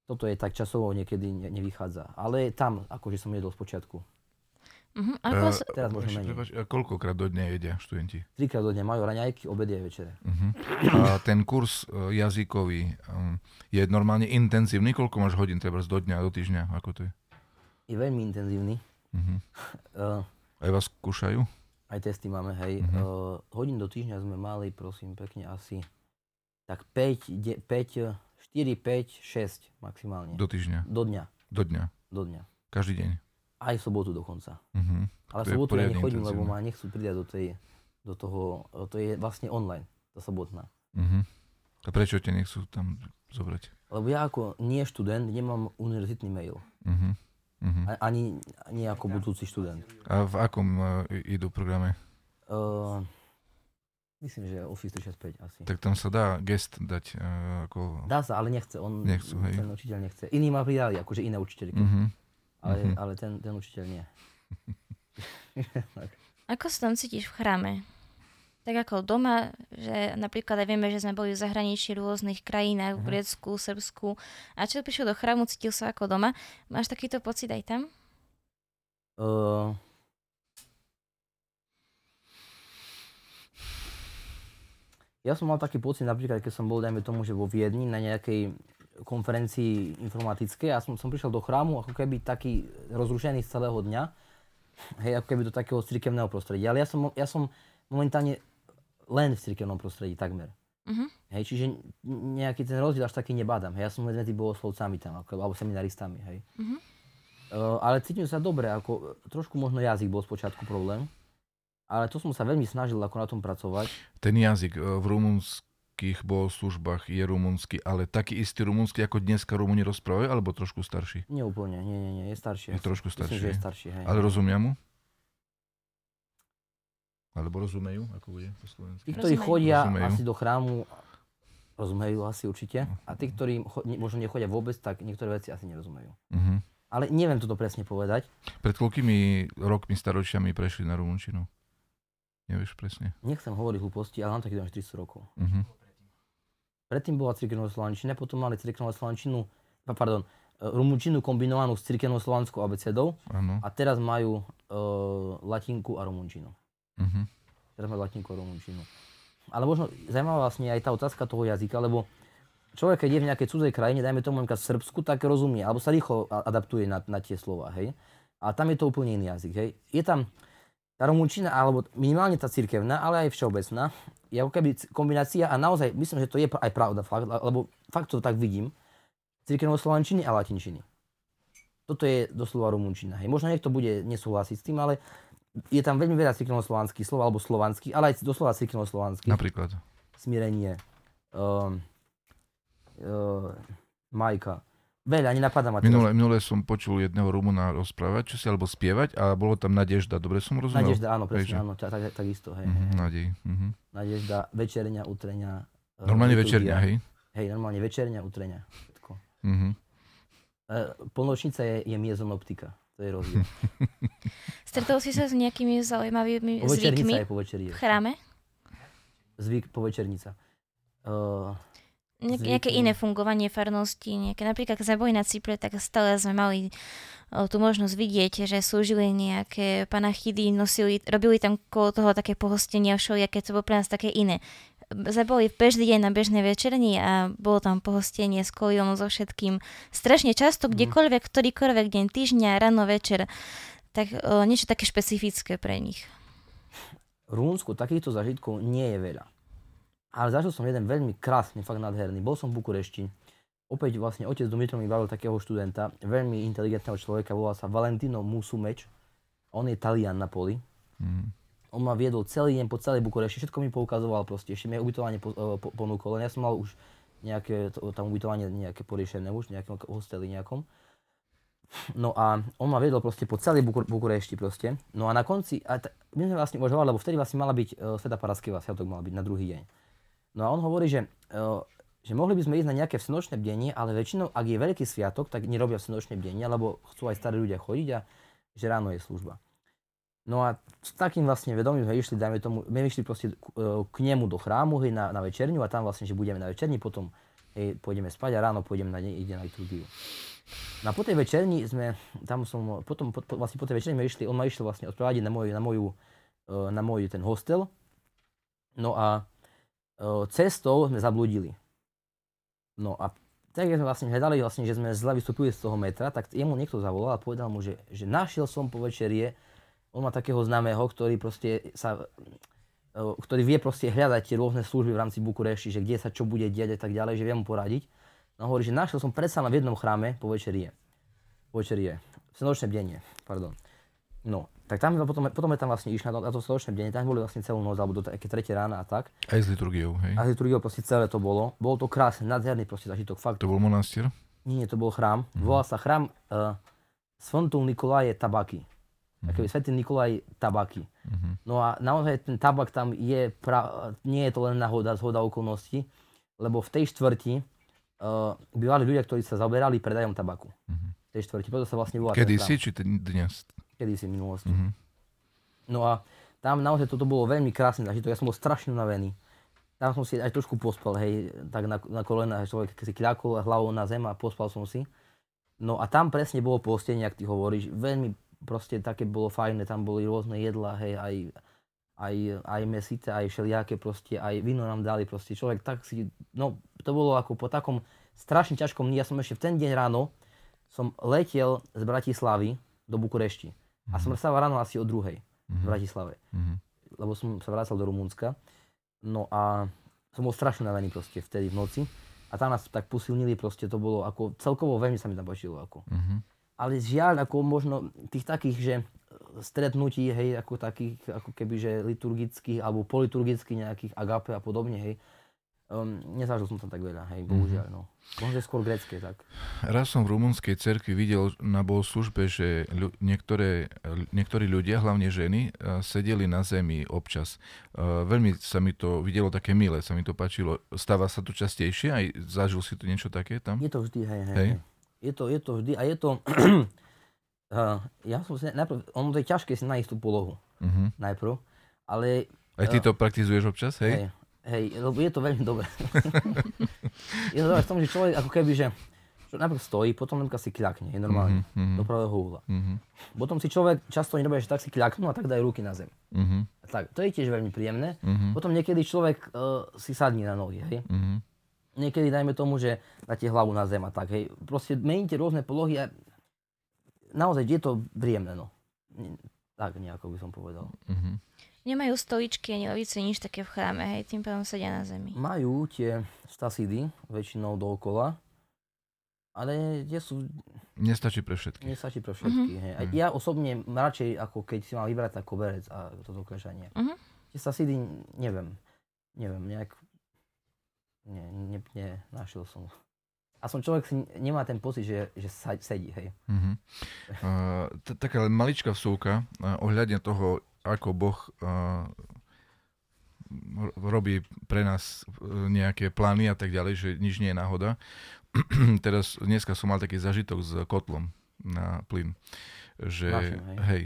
toto je tak časovo niekedy ne, nevychádza. Ale tam, akože som jedol spočiatku. Uh-huh. A, uh, teraz možno menej. Prepač, a koľkokrát do dňa jedia študenti? Trikrát do dňa, majú raňajky, obede a večere. Uh-huh. A ten kurz jazykový um, je normálne intenzívny? Koľko máš hodín treba do dňa, do týždňa? Ako to je? Je veľmi intenzívny. Uh-huh. Uh, aj vás skúšajú? Aj testy máme, hej. Uh-huh. Uh, hodín do týždňa sme mali, prosím, pekne asi tak päť, štyri, päť, šesť maximálne. Do týždňa? Do dňa. Do dňa? Do dňa. Každý deň? Aj v sobotu dokonca. Uh-huh. Ale v sobotu ja nechodím, lebo ma nechcú pridať do, tej, do toho, to je vlastne online, tá sobotná. Uh-huh. A prečo te nechcú tam zobrať? Lebo ja ako nie študent nemám univerzitný mail. Uh-huh. Uh-huh. Ani nie ako budúci študent. A v akom uh, idú programe? Uh, myslím, že Office tristošesťdesiatpäť asi. Tak tam sa dá gest dať? Uh, ako... Dá sa, ale nechce. On, nechcú, ten učiteľ nechce. Iní ma pridali, akože iné učiteľky. Uh-huh. Ale, mm-hmm. ale ten, ten učiteľ nie. Ako sa tam cítiš v chráme? Tak ako doma, že napríklad aj vieme, že sme boli v zahraničí v rôznych krajinách, v Grécku, Srbsku. A čo prišiel do chrámu, cítil sa ako doma. Máš takýto pocit aj tam? Uh... Ja som mal taký pocit, napríklad keď som bol, dajme tomu, že vo Viedni na nejakej konferencii informatické a som, som prišiel do chrámu ako keby taký rozrušený z celého dňa, hej, ako keby do takého cirkevného prostredia. Ale ja som, ja som momentálne len v cirkevnom prostredí, takmer. Uh-huh. Hej, čiže nejaký ten rozdiel až taký nebádam. Hej, ja som medzi bohoslovcami tam, ako, alebo seminaristami, hej. Uh-huh. Uh, ale cítim sa dobre, ako trošku možno jazyk bol spočiatku problém, ale to som sa veľmi snažil ako na tom pracovať. Ten jazyk v Rumunsku bol v službách, je rumunský, ale taký istý rumunský, ako dneska Rumúni rozprávajú, alebo trošku starší? Neúplne, nie, nie, nie, je starší. Je trošku starší. Myslím, že je starší, hej. Ale rozumia mu? Alebo rozumejú, ako bude po slovensku? Tí, ktorí chodia rozumejú. Asi do chrámu, rozumejú asi určite. A tí, ktorí cho- ne, možno nechodia vôbec, tak niektoré veci asi nerozumejú. Uh-huh. Ale neviem toto presne povedať. Pred koľkými rokmi, staročiami prešli na rumunčinu? Nevieš presne? Nechcem hovoriť hlúposti, ale mám taký až tridsať rokov. Uh-huh. Predtým bola cirkevná slovančina, potom mali cirkevnú slovančinu, pardon, rumunčinu kombinovanú s cirkevnou slovanskou abecedou. Ano. A teraz majú e, latinku a rumunčinu. Uh-huh. Teraz majú latinku a rumunčinu. Ale možno zaujímavá vlastne aj tá otázka toho jazyka, lebo človek, keď je v nejakej cudzej krajine, dajme tomu v Srbsku, tak rozumie, alebo sa rýchlo adaptuje na, na tie slova, hej. A tam je to úplne iný jazyk, hej. Je tam tá rumunčina, alebo minimálne tá cirkevná, ale aj všeobecná. Je ako keby kombinácia a naozaj myslím, že to je aj pravda, fakt, lebo fakt to tak vidím, cirkevnou slovančiny a latinčiny. Toto je doslova rumunčina. Hej. Možno niekto bude nesúhlasiť s tým, ale je tam veľmi veľa cirkevnoslovanských slov, alebo slovanských, ale aj doslova cirkevnoslovanských. Napríklad? Smírenie, um, um, majka. Veľa, nenapadá ma. Minule, minule som počul jedného Rumuna rozprávať, čo si, alebo spievať, a bolo tam Nadežda, dobre som rozumel? Nadežda, áno, presne, áno, tak, tak, tak isto, hej. Mm-hmm, nádej. Mm-hmm. Nadežda, večerňa, utrenia. Normálne večerňa, hej? Hej, normálne večerňa, utrenia, všetko. Mm-hmm. Uh, Polnočnica je, je miezonoptika, to je rozdiel. Stretol si sa s nejakými zaujímavými zvykmi v chráme? Zvyk povečernica. Uh, Nejaké iné fungovanie farnosti, nejaké, napríklad keď sme boli na Cypre, tak stále sme mali o, tú možnosť vidieť, že slúžili nejaké panachidy, nosili, robili tam kolo toho také pohostenia, všelijaké, to bolo pre nás také iné. Sme boli v bežný deň na bežnej večerni a bolo tam pohostenie s kolívom, so všetkým. Strašne často, kdekoľvek, ktorýkoľvek deň, týždňa, ráno, večer, tak o, niečo také špecifické pre nich. V Rumunsku takýchto zážitkov nie je veľa. Ale zažil som jeden veľmi krásny, fakt nádherný. Bol som v Bukurešti. Opäť vlastne otec Dumitru mi bavil takého študenta, veľmi inteligentného človeka, volá sa Valentino Musumeci. On je Talian na poli. Mm. On ma viedol celý deň po celej Bukurešti, všetko mi poukazoval proste, ešte mi ubytovanie po, po, ponúkol, len ja som mal už nejaké to, tam ubytovanie nejaké poriešené už, nejakom hosteli nejakom. No a on ma viedol proste po celej Bukur- Bukurešti proste. No a na konci, a t- my sme vlastne uvažovali, lebo vtedy vlastne mala byť uh, Sveta Paraskeva, sviatok mala byť na druhý deň. No a on hovorí, že, uh, že mohli by sme ísť na nejaké vsenočné bdenie, ale väčšinou, ak je veľký sviatok, tak nerobia vsenočné bdenie, lebo chcú aj starí ľudia chodiť a že ráno je služba. No a s takým vlastne vedomím sme išli, dajme tomu, my išli proste k, uh, k nemu do chrámu, hej, na, na večerňu a tam vlastne, že budeme na večerni, potom hej, pôjdeme spať a ráno pôjdeme na niekde na liturgiu. No a po tej večerni sme, tam som, potom po, vlastne po tej večerni sme išli, on ma išiel vlastne odprovádiť na moju, na moju, na môj ten hostel. No a cestou sme zabludili. No a tak, keď sme vlastne hľadali, vlastne, že sme zle vystúpili z toho metra, tak jemu niekto zavolal a povedal mu, že, že našiel som po večerie, on má takého známeho, ktorý proste sa, ktorý vie proste hľadať tie rôzne služby v rámci Bukurešti, že kde sa čo bude diať a tak ďalej, že vie mu poradiť. No hovorí, že našiel som predsa len v jednom chráme po večerie. Po večerie. Vsenočné bdenie, pardon. No, tak tam potom, potom je tam vlastne išla na to vsenočné bdenie, tam boli vlastne celú noc, alebo do také tretie rána a tak. Aj s liturgiou, hej? A s liturgiou proste celé to bolo. Bolo to krásne, nádherný proste zažitok, fakt. To bol monastier? Nie, nie, to bol chrám. Mm-hmm. Volal sa chrám uh, Svätého Nikolaja Tabaki. Taký mm-hmm. Svätý Nikolaj Tabaki. Mm-hmm. No a naozaj ten tabak tam je, pra, nie je to len náhoda, zhoda okolností, lebo v tej štvrti Uh, bývali ľudia, ktorí sa zaoberali predajom tabaku. Uh-huh. Tej štvrti, preto sa vlastne volá. Kedy si, či dnes? Kedy si, v minulosti. Uh-huh. No a tam naozaj toto bolo veľmi krásne zážitok, ja som bol strašne unavený. Tam som si aj trošku pospal, hej, tak na, na kolena, človek si kľakol hlavou na zem a pospal som si. No a tam presne bolo postenie, ak ty hovoríš, veľmi proste také bolo fajné, tam boli rôzne jedlá, hej, aj, aj, aj mesice, aj všelijaké proste, aj víno nám dali proste, človek tak si, no, to bolo ako po takom strašne ťažkom dni. Ja som ešte v ten deň ráno som letel z Bratislavy do Bukurešti. Mm-hmm. A som vstával ráno asi o druhej mm-hmm. v Bratislave. Mm-hmm. Lebo som sa vracal do Rumunska. No a som bol strašne navený proste vtedy v noci. A tam nás tak posilnili proste, to bolo ako celkovo veľmi sa mi tam páčilo ako. Mm-hmm. Ale žiaľ ako možno tých takých, že stretnutí, hej, ako takých ako keby, že liturgických alebo politurgických nejakých agape a podobne, hej. Um, nezažil som tam tak veľa, hej, bohužiaľ, no. Možno skôr grécké, tak. Raz som v rumunskej cerkvi videl na bohoslužbe, že ľu, niektoré, niektorí ľudia, hlavne ženy, sedeli na zemi občas. Uh, veľmi sa mi to videlo také milé, sa mi to páčilo. Stáva sa to častejšie? Aj zažil si tu niečo také tam? Je to vždy, hej, hej. hej. Je, to, je to vždy a je to... uh, ja som si najprv... Ono to je ťažké si nájsť tú polohu. Uh-huh. Najprv, ale... Aj ty to uh, praktizuješ občas, hej? hej. Hej, lebo je to veľmi dobré. Je to dobré v tom, že človek ako keby, že najprv stojí, potom napríklad si kľakne, je normálne, mm-hmm. do pravého uhla. Mm-hmm. Potom si človek často nerobí, že tak si kľaknú a tak dajú ruky na zem. Mm-hmm. Tak, to je tiež veľmi príjemné. Mm-hmm. Potom niekedy človek uh, si sadní na nohy, hej. Mm-hmm. Niekedy dajme tomu, že dáte hlavu na zem a tak, hej. Proste meníte rôzne polohy a naozaj je to príjemné, no. Tak nejako by som povedal. Mm-hmm. Nemajú stoličky ani lavice, nič také v chráme, hej, tým pádom sedia na zemi. Majú tie stasidy, väčšinou dookola, ale tie sú... Nestačí pre všetky. Nestačí pre všetky, uh-huh. hej. Uh-huh. Ja osobne radšej, ako keď si mám vybrať, tak koberec a toto klešanie. Uh-huh. Tie stasidy, neviem, neviem, nejak... Ne, ne, ne, našiel som. A som človek, si nemá ten pocit, že, že sa, sedí, hej. Uh-huh. Uh, t- taká maličká vsúka uh, ohľadne toho, ako Boh uh, robí pre nás nejaké plány a tak ďalej, že nič nie je náhoda. Teraz dneska som mal taký zažitok s kotlom na plyn, že Vážim, hej. hej,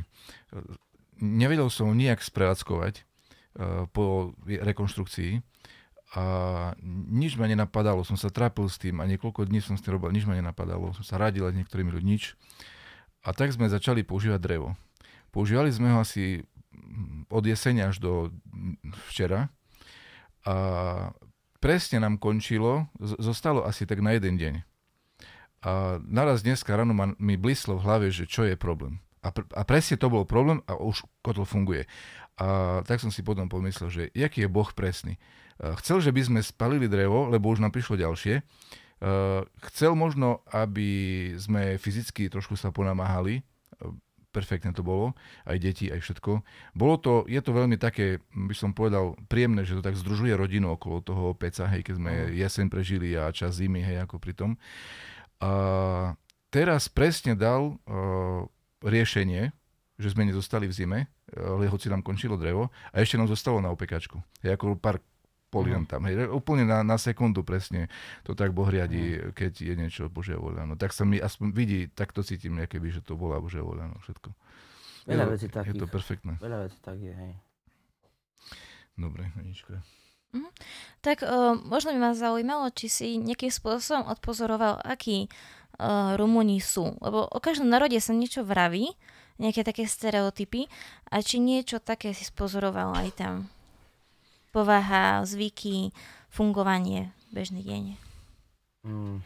nevedel som nijak sprevádzkovať uh, po rekonštrukcii a nič ma nenapadalo, som sa trápil s tým a niekoľko dní som s tým robil, nič ma nenapadalo, som sa radil aj s niektorými ľuďmi, nič. A tak sme začali používať drevo. Používali sme ho asi od jesenia až do včera a presne nám končilo, zostalo asi tak na jeden deň. A naraz dneska ráno mi blíslo v hlave, že čo je problém. A, pr- a presne to bol problém a už kotol funguje. A tak som si potom pomyslel, že jaký je Boh presný. Chcel, že by sme spalili drevo, lebo už nám prišlo ďalšie. Chcel možno, aby sme fyzicky trošku sa ponamáhali, perfektne to bolo, aj deti, aj všetko. Bolo to, je to veľmi také, by som povedal, príjemné, že to tak združuje rodinu okolo toho peca, hej, keď sme uh-huh. jeseň prežili a čas zimy, hej, ako pri tom. A teraz presne dal uh, riešenie, že sme nezostali v zime, ale hoci nám končilo drevo a ešte nám zostalo na opekačku. Je ako pár polien tam. Hej, úplne na, na sekundu presne to tak Boh riadi, keď je niečo Božia voľa. No, tak sa mi aspoň vidí, tak to cítim, keby, že to bola Božia voľa. No, všetko. Veľa vecí takých. Je to perfektné. Veľa vecí tak je, hej. Dobre, Anička. Mm-hmm. Tak uh, možno by ma zaujímalo, či si nejakým spôsobom odpozoroval, akí uh, Rumúni sú. Lebo o každom národe sa niečo vraví, nejaké také stereotypy, a či niečo také si spozoroval aj tam? Povaha, zvyky, fungovanie, bežný deň. Mm.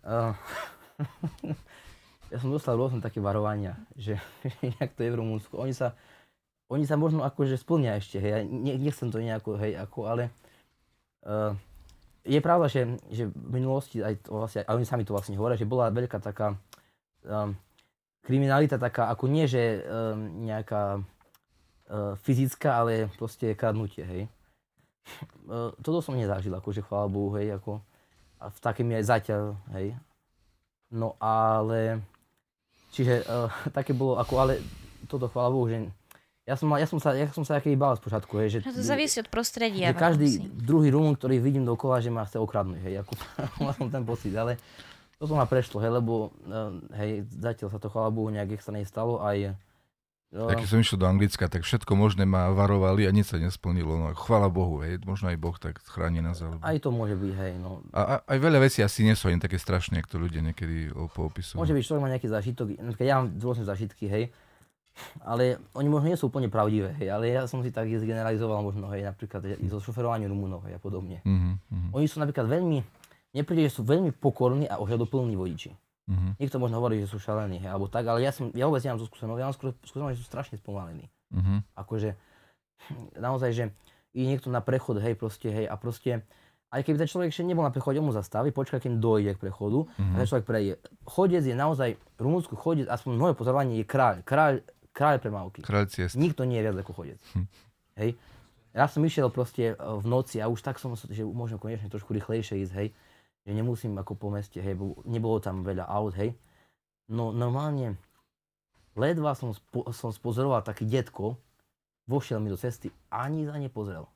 uh, ja som dostal rôzne také varovania, že nejak to je v Rumunsku. Oni sa, oni sa možno akože splnia ešte, hej, ja ne, nechcem to nejako, hej, ako, ale uh, je pravda, že, že v minulosti, aj to vlastne, a oni sami to vlastne hovoria, že bola veľká taká Um, kriminalita taká, ako nie, že um, nejaká uh, fyzická, ale proste kradnutie, hej. Uh, toto som nezažil, akože chvála Bohu, hej, ako a v takým je zatiaľ, hej. No ale, čiže uh, také bolo, ako, ale toto chvála Bohu, že ja som, ja som sa, ja som sa aký bál spočiatku, hej, že no to závisí od prostredia. Že každý druhý Rumun, ktorý vidím dokola, že ma chce okradnúť, hej, ako mal som ten pocit, ale toto ma prešlo, hej, lebo hej, zatiaľ sa to, chvála Bohu, nejak sa nestalo. Aj, no, keď som išiel do Anglicka, tak všetko možné ma varovali a nič sa nesplnilo. No, chvála Bohu, hej, možno aj Boh tak chráni nás. Alebo aj to môže byť, hej. No. A, a aj veľa vecí asi nie sú ani také strašné, ako to ľudia niekedy poopisujú. Môže byť, človek má nejaký zážitok, ja mám rôzne zážitky, hej, ale oni možno nie sú úplne pravdivé, hej, ale ja som si tak zgeneralizoval možno, hej, napríklad zo šoferovania Rumunov, hej, a podobne. Mm-hmm. Oni sú napríklad veľmi nepríde, že sú veľmi pokorní a ohľadoplní vodiči. Uh-huh. Niekto možno hovorí, že sú šalení, hej, alebo tak, ale ja, som, ja vôbec nemám to skúsenosť. Ja mám skúsenosť, že sú strašne spomalení. Uh-huh. Akože naozaj, že ide niekto na prechod, hej, proste, hej, a proste, aj keby ten človek ešte nebol na prechode, on mu zastaví, počká, kým dojde k prechodu, uh-huh. a ten človek prejde. Chodec je naozaj, rumúnsky chodec, aspoň moje pozorovanie, je kráľ, kráľ, kráľ premávky. Kráľ ciest. Nikto nie je viac ako chodec. Hm. Hej. Ja som išiel proste v noci a už tak som, že môžem konečne trošku rýchlejšie ísť, hej. Že nemusím ako po meste, hej, bo nebolo tam veľa aut, hej. No normálne, ledva som, spo, som spozoroval taký detko, vošiel mi do cesty, ani za nepozrel.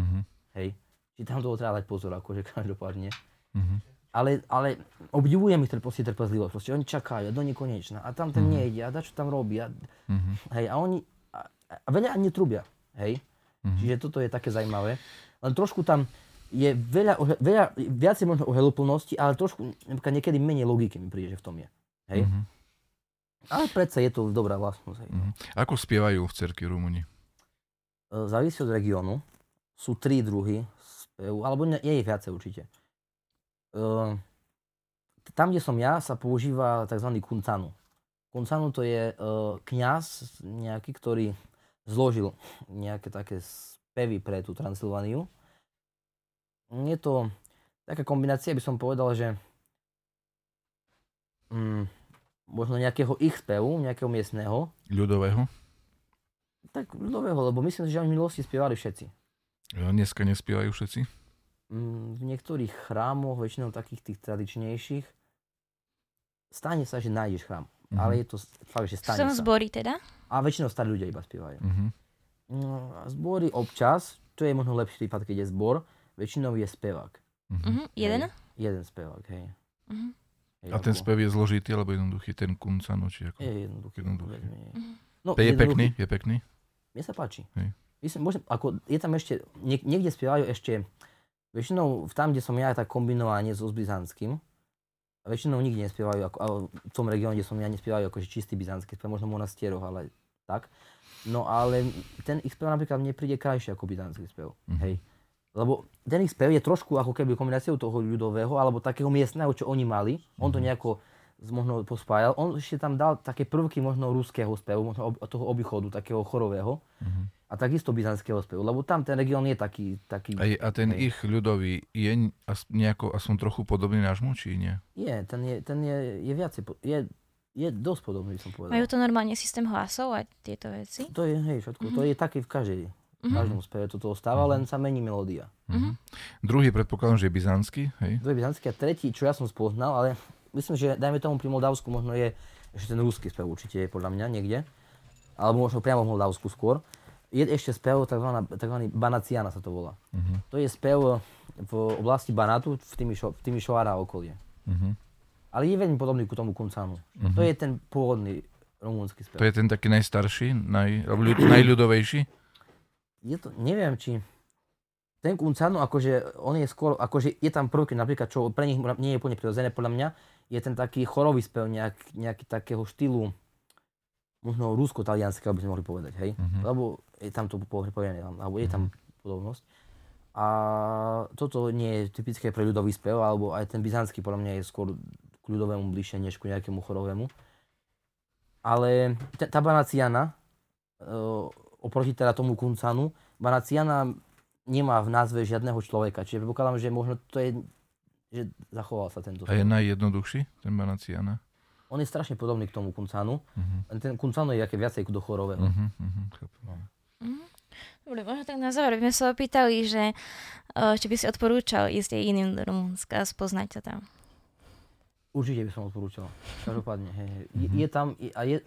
Mm-hmm. Hej, či tam toho treba dať pozor, akože každopádne. Mm-hmm. Ale, ale obdivujem ich proste trpezlivosť, proste oni čakajú do nekonečna a tam ten mm-hmm. nejde a dačo tam robí a, mm-hmm. hej, a oni, a, a veľa ani netrúbia, hej. Mm-hmm. Čiže toto je také zajímavé, len trošku tam je veľa, veľa viacej možno ohľaduplnosti, ale trošku niekedy menej logiky mi príde, že v tom je. Hej? Mm-hmm. Ale predsa je to dobrá vlastnosť. Hej. Mm-hmm. Ako spievajú v cerkvi Rumúni? Závisí od regiónu. Sú tri druhy spevu, alebo nie, je ich viacej určite. Uh, tam, kde som ja, sa používa tzv. Kuncanu. Kuncanu to je uh, kňaz nejaký, ktorý zložil nejaké také spevy pre tú Transylvániu. Je to taká kombinácia, by som povedal, že mm, možno nejakého ich spevu, nejakého miestneho. Ľudového? Tak ľudového, lebo myslím, že v minulosti spievali všetci. A dneska nespievajú všetci? Mm, v niektorých chrámoch, väčšinou takých tých tradičnejších, stane sa, že nájdeš chrám. Mm-hmm. Ale je to fakt, že stane sa. Som zbory teda? A väčšinou starí ľudia iba spievajú. Mm-hmm. No, zbory občas, to je možno lepší prípad, keď je zbor. Väčšinou je spevák. Uh-huh. Jeden? Jeden spevák, hej. Uh-huh. Hej, a ten spev je zložitý, alebo jednoduchý? Ten Kuncan, či ako? Je jednoduchý. jednoduchý. Uh-huh. No, je jednoduchý. pekný? Je pekný? Mne sa páči. Hej. Myslím, možno, ako, je tam ešte, niek- niekde spievajú ešte, väčšinou tam, kde som ja, tak kombinovanie s uzbizantským. A väčšinou nikde nespievajú, ako, ale v tom regióne, kde som ja, nespievajú akože čistý byzantský spev, možno monastieroch, ale tak. No ale ten ich spev napríklad mne príde krajšie ako byzantský spev, uh-huh. hej. Lebo ten ich spev je trošku ako keby kombináciou toho ľudového alebo takého miestneho, čo oni mali. On to nejako možno pospájal. On ešte tam dal také prvky možno ruského spevu, možno toho obichodu, takého chorového. Mm-hmm. A takisto byzantského spevu, lebo tam ten región je taký... taký a, je, a ten hej. ich ľudový je nejako aspoň trochu podobný nášmu, či nie? Nie, ten je, ten je, je viacej... Je Je dosť podobný, som povedal. Majú to normálne systém hlasov a tieto veci? To je, hej, všetko. Mm-hmm. To je taký v každej, v každom speve toto stáva, mm-hmm. len sa mení melódia. Mm-hmm. Druhý predpokladám, že je byzantský, hej? Druhý byzantský a tretí, čo ja som spoznal, ale myslím, že dajme tomu pri Moldavsku možno je ešte ten ruský spev určite je podľa mňa niekde. Alebo možno priamo v Moldavsku skôr. Je ešte spev takzvaný Banáciana sa to volá. Mm-hmm. To je spev v oblasti Banatu v Timišo, v Timișoara okolie. Mm-hmm. Ale je veľmi podobný ku tomu Kuncanu. Uh-huh. To je ten pôvodný rumúnsky spev. To je ten taký najstarší, naj, najľudovejší? Je to, neviem či... Ten Kuncanu, akože on je skôr, akože je tam prvky, napríklad, čo pre nich nie je úplne prirodzené, podľa mňa, je ten taký chorový spev nejak, nejaký takého štýlu, možno rusko-talianského by sme mohli povedať, hej? Uh-huh. Lebo je tam to povedané, alebo je tam uh-huh. podobnosť. A toto nie je typické pre ľudový spev, alebo aj ten byzantský podľa mňa je skôr ľudovému bližšie, než ku nejakému chorovému. Ale t- tá Banáciana, e, oproti teda tomu Kuncanu, Banáciana nemá v názve žiadneho človeka, čiže predpokladám, že možno to je, že zachoval sa tento. A je najjednoduchší ten Banáciana? On je strašne podobný k tomu Kuncanu. Uh-huh. Ten Kuncanu je aké viacej do chorového. Uh-huh, uh-huh. No. Dobre, možno tak na záver by sme sa opýtali, že či by si odporúčal ísť aj iným do Rumunska a spoznať sa tam. Určite by som odporúčal, každopádne, hej, hej. Je, je tam, je, a je,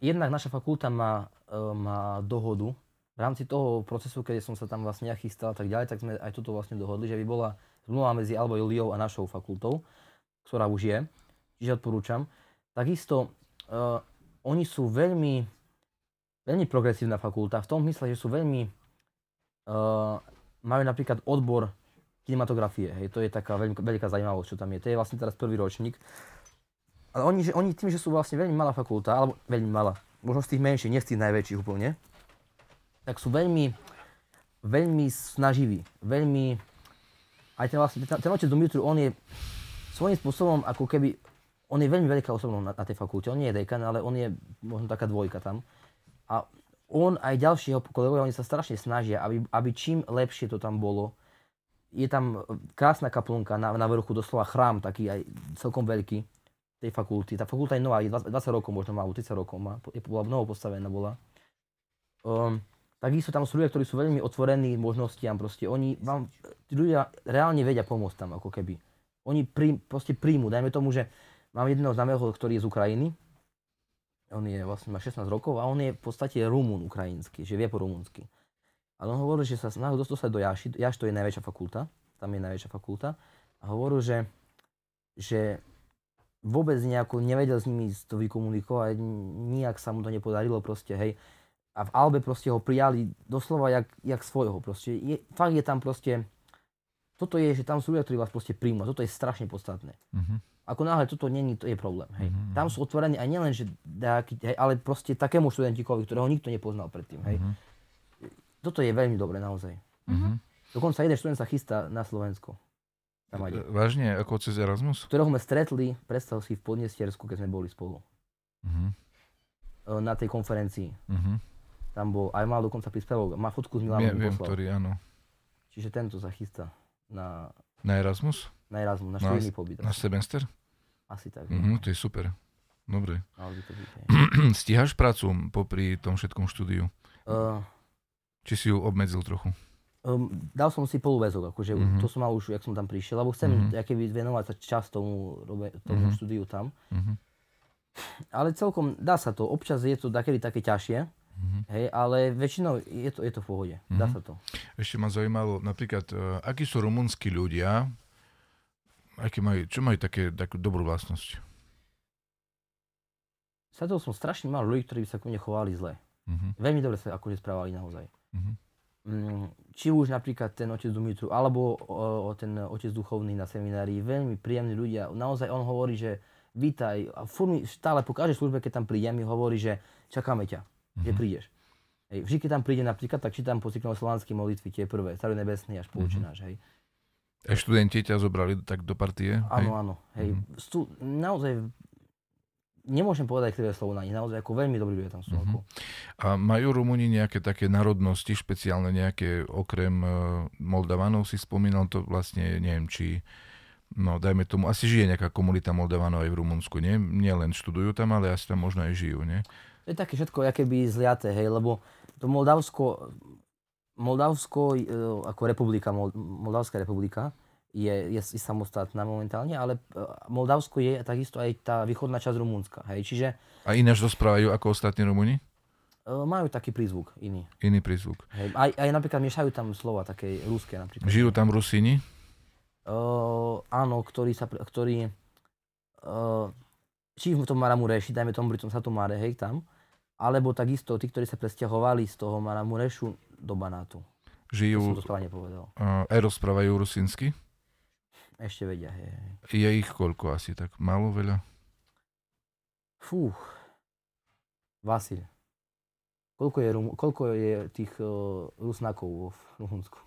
jednak naša fakulta má, e, má dohodu, v rámci toho procesu, keď som sa tam vlastne chystal a tak ďalej, tak sme aj toto vlastne dohodli, že by bola zmluva medzi Alba Iuliou a našou fakultou, ktorá už je, čiže odporúčam. Takisto, e, oni sú veľmi, veľmi progresívna fakulta, v tom mysle, že sú veľmi, e, majú napríklad odbor kinematografie, hej, to je taká veľká, veľká zaujímavosť, čo tam je. To je vlastne teraz prvý ročník. Ale oni, že, oni tým, že sú vlastne veľmi malá fakulta, alebo veľmi malá, možno z tých menších, nie z tých najväčších úplne, tak sú veľmi, veľmi snaživí, veľmi... Aj ten vlastne, ten, ten otec Dumitru, on je svojím spôsobom ako keby... On je veľmi veľká osobnosť na, na tej fakulte, on nie je dekan, ale on je možno taká dvojka tam. A on aj ďalšieho kolegovia, oni sa strašne snažia, aby, aby čím lepšie to tam bolo. Je tam krásna kaplnka na, na vrchu, doslova chrám taký aj celkom veľký tej fakulty. Tá fakulta je nová, je dvadsať rokov možno má, alebo tridsať rokov má, je, bola mnoho postavená bola. Um, takisto tam sú ľudia, ktorí sú veľmi otvorení možnostiam, proste oni vám, ľudia reálne vedia pomôcť tam ako keby. Oni prí, proste príjmu, dajme tomu, že mám jedného známeho, ktorý je z Ukrajiny, on je vlastne má šestnásť rokov a on je v podstate Rumún ukrajinský, že vie po rumunsky. Ale on hovoril, že sa snažil dostať do Iași. Iași to je najväčšia fakulta, tam je najväčšia fakulta. A hovoril, že, že vôbec nejako nevedel s nimi to vykomunikovať, nijak sa mu to nepodarilo proste, hej. A v Albe proste ho prijali doslova jak, jak svojho proste. Je, fakt je tam proste, toto je, že tam sú ľudia, ktorí vás proste príjmu. Toto je strašne podstatné. Mm-hmm. Ako náhle toto není, to je problém, hej. Mm-hmm. Tam sú otvorení aj nielen, že nejaký, hej, ale proste takému študentikovi, ktorého nikto nepoznal predtým, hej. Mm-hmm. Toto je veľmi dobré, naozaj. Uh-huh. Dokonca jeden študent sa chystá na Slovensko. Tam vážne, ako cez Erasmus? Ktorého sme stretli, predstav si, v Podnestiersku, keď sme boli spolu. Uh-huh. Na tej konferencii. Uh-huh. Tam bol, aj mal dokonca príspevok, má fotku s Milanom. Viem, ktorý, áno. Čiže tento sa chystá na... Na Erasmus? Na Erasmus, na študijný pobyt. Na semester? Asi tak. Uh-huh, to je super. Dobre. Stíhaš prácu popri tom všetkom štúdiu? Uh... Či si ju obmedzil trochu? Um, dal som si polúväzok, akože uh-huh. to som mal už, jak som tam prišiel, lebo chcem uh-huh. akéby venovať sa čas tomu, robe, tomu uh-huh. štúdiu tam. Uh-huh. Ale celkom dá sa to, občas je to takedy také ťažšie, uh-huh. hej, ale väčšinou je to, je to v pohode, uh-huh. dá sa to. Ešte ma zaujímalo, napríklad, uh, akí sú rumunskí ľudia, aký majú, čo majú také, takú dobrú vlastnosť? Sadol som strašne mal ľudí, ktorí by sa ku mne chovali zle. Uh-huh. Veľmi dobre sa akože správali naozaj. Mm-hmm. Či už napríklad ten otec Dumitru, alebo o, ten otec duchovný na seminárii, veľmi príjemní ľudia. Naozaj on hovorí, že vítaj, a furt mi stále po každej službe, keď tam príde, mi hovorí, že čakáme ťa, mm-hmm. že prídeš. Hej, vždy, keď tam príde napríklad, tak čítam po cyklu slovanskej modlitvi, tie prvé, staronebesný až po Otče náš, hej. A študenti ťa zobrali tak do partie? Áno, hej? áno, hej. Mm-hmm. Stu, naozaj... Nemôžem povedať ktoré slovo na nich, naozaj ako veľmi dobrý ľudia tam sú. Uh-huh. A majú Rumúni nejaké také národnosti, špeciálne nejaké, okrem uh, Moldavanov si spomínal, to vlastne neviem, či no dajme tomu, asi žije nejaká komunita Moldovanov aj v Rumunsku, nie? Nie len študujú tam, ale asi tam možno aj žijú, nie? To je také všetko akéby zliaté, hej, lebo to Moldavsko, Moldavsko ako republika, Moldavská republika je, je samostatná momentálne, ale Moldavsko je takisto aj tá východná časť Rumunska, hej, čiže... A ináč rozprávajú ako ostatní Rumúni? Majú taký prízvuk iný. Iný prízvuk. Hej, aj, aj napríklad miešajú tam slova také ruské napríklad. Žijú tam Rusíni? Uh, áno, ktorí sa, ktorí, uh, či v tom Maramureši, dajme tomu pri tom Satu Mare, hej, tam, alebo takisto tí, ktorí sa presťahovali z toho Maramurešu do Banátu. Žijú, to som to správne povedal. Uh, aj rozprávajú rusínsky? Ešte vedia, hej, hej. Je ich koľko asi, tak málo, veľa? Fú, Vasil. Koľko je, koľko je tých uh, Rusnákov v Rumunsku?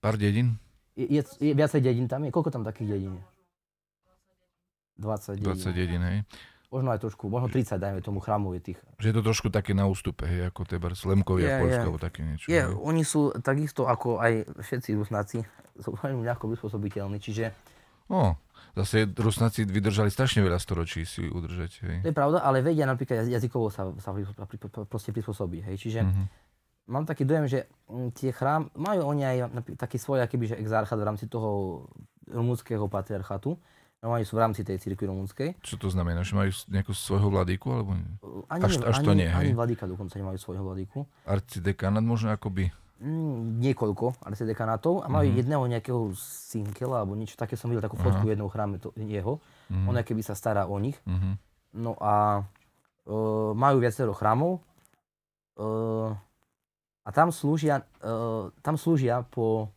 Pár dedín? Je, je, je viacej dedín tam je? Koľko tam takých dedín je? dvadsať dedín. dvadsať dedín, hej. Možno aj trošku, možno tridsať, dajme tomu, chrámov je tých. Že je to trošku také na ústupe, hej, ako teba Lemkovia, yeah, Poľskavo, yeah. Také niečo. Je, yeah, oni sú takisto ako aj všetci Rusnáci, sú veľmi ľahko vyspôsobiteľní, čiže... No, zase Rusnáci vydržali strašne veľa storočí si udržať, hej. To je pravda, ale vedia napríklad jazykovo sa, sa proste prispôsobí, hej, čiže... Mm-hmm. Mám taký dojem, že tie chrám, majú oni aj taký svoj akýbyže exarchát v rámci toho rumunského patriarchatu. Oni sú v rámci tej cirkvi rumunskej. Čo to znamená? Že majú nejakú svojho vladyku? Alebo... Ani, až, až to ani, nie, ani vladyka dokonca nemajú svojho vladyku. Arcidekanát možno akoby? Mm, niekoľko arcidekanátov a majú mm-hmm. jedného nejakého synkela alebo niečo také. Som videl takú fotku v jednom chráme to, jeho. Mm-hmm. On akoby sa stará o nich. Mm-hmm. No a e, majú viacero chrámov. E, A tam slúžia, uh, tam slúžia po,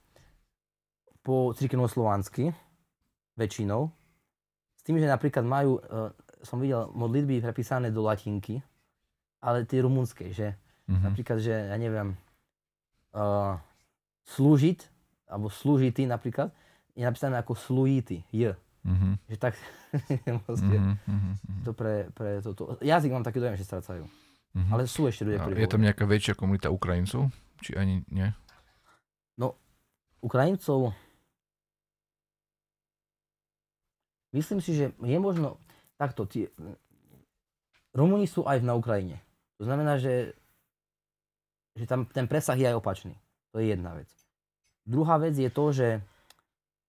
po cirkevnoslovánsky väčšinou. S tým, že napríklad majú, uh, som videl modlitby prepísané do latinky, ale tie rumunské, že mm-hmm. napríklad, že ja neviem, uh, slúžiť, alebo slúžity napríklad, je napísané ako sluity, j. Mm-hmm. Že tak, mm-hmm. to pre, pre toto. Jazyk mám taký dojem, že strácajú. Mm-hmm. Ale sú ešte ľudia, ktorí... Je tam nejaká väčšia komunita Ukrajincov? Či ani nie? No, Ukrajincov... Myslím si, že je možno... Takto, tí... Rumúni sú aj na Ukrajine. To znamená, že... že tam ten presah je aj opačný. To je jedna vec. Druhá vec je to, že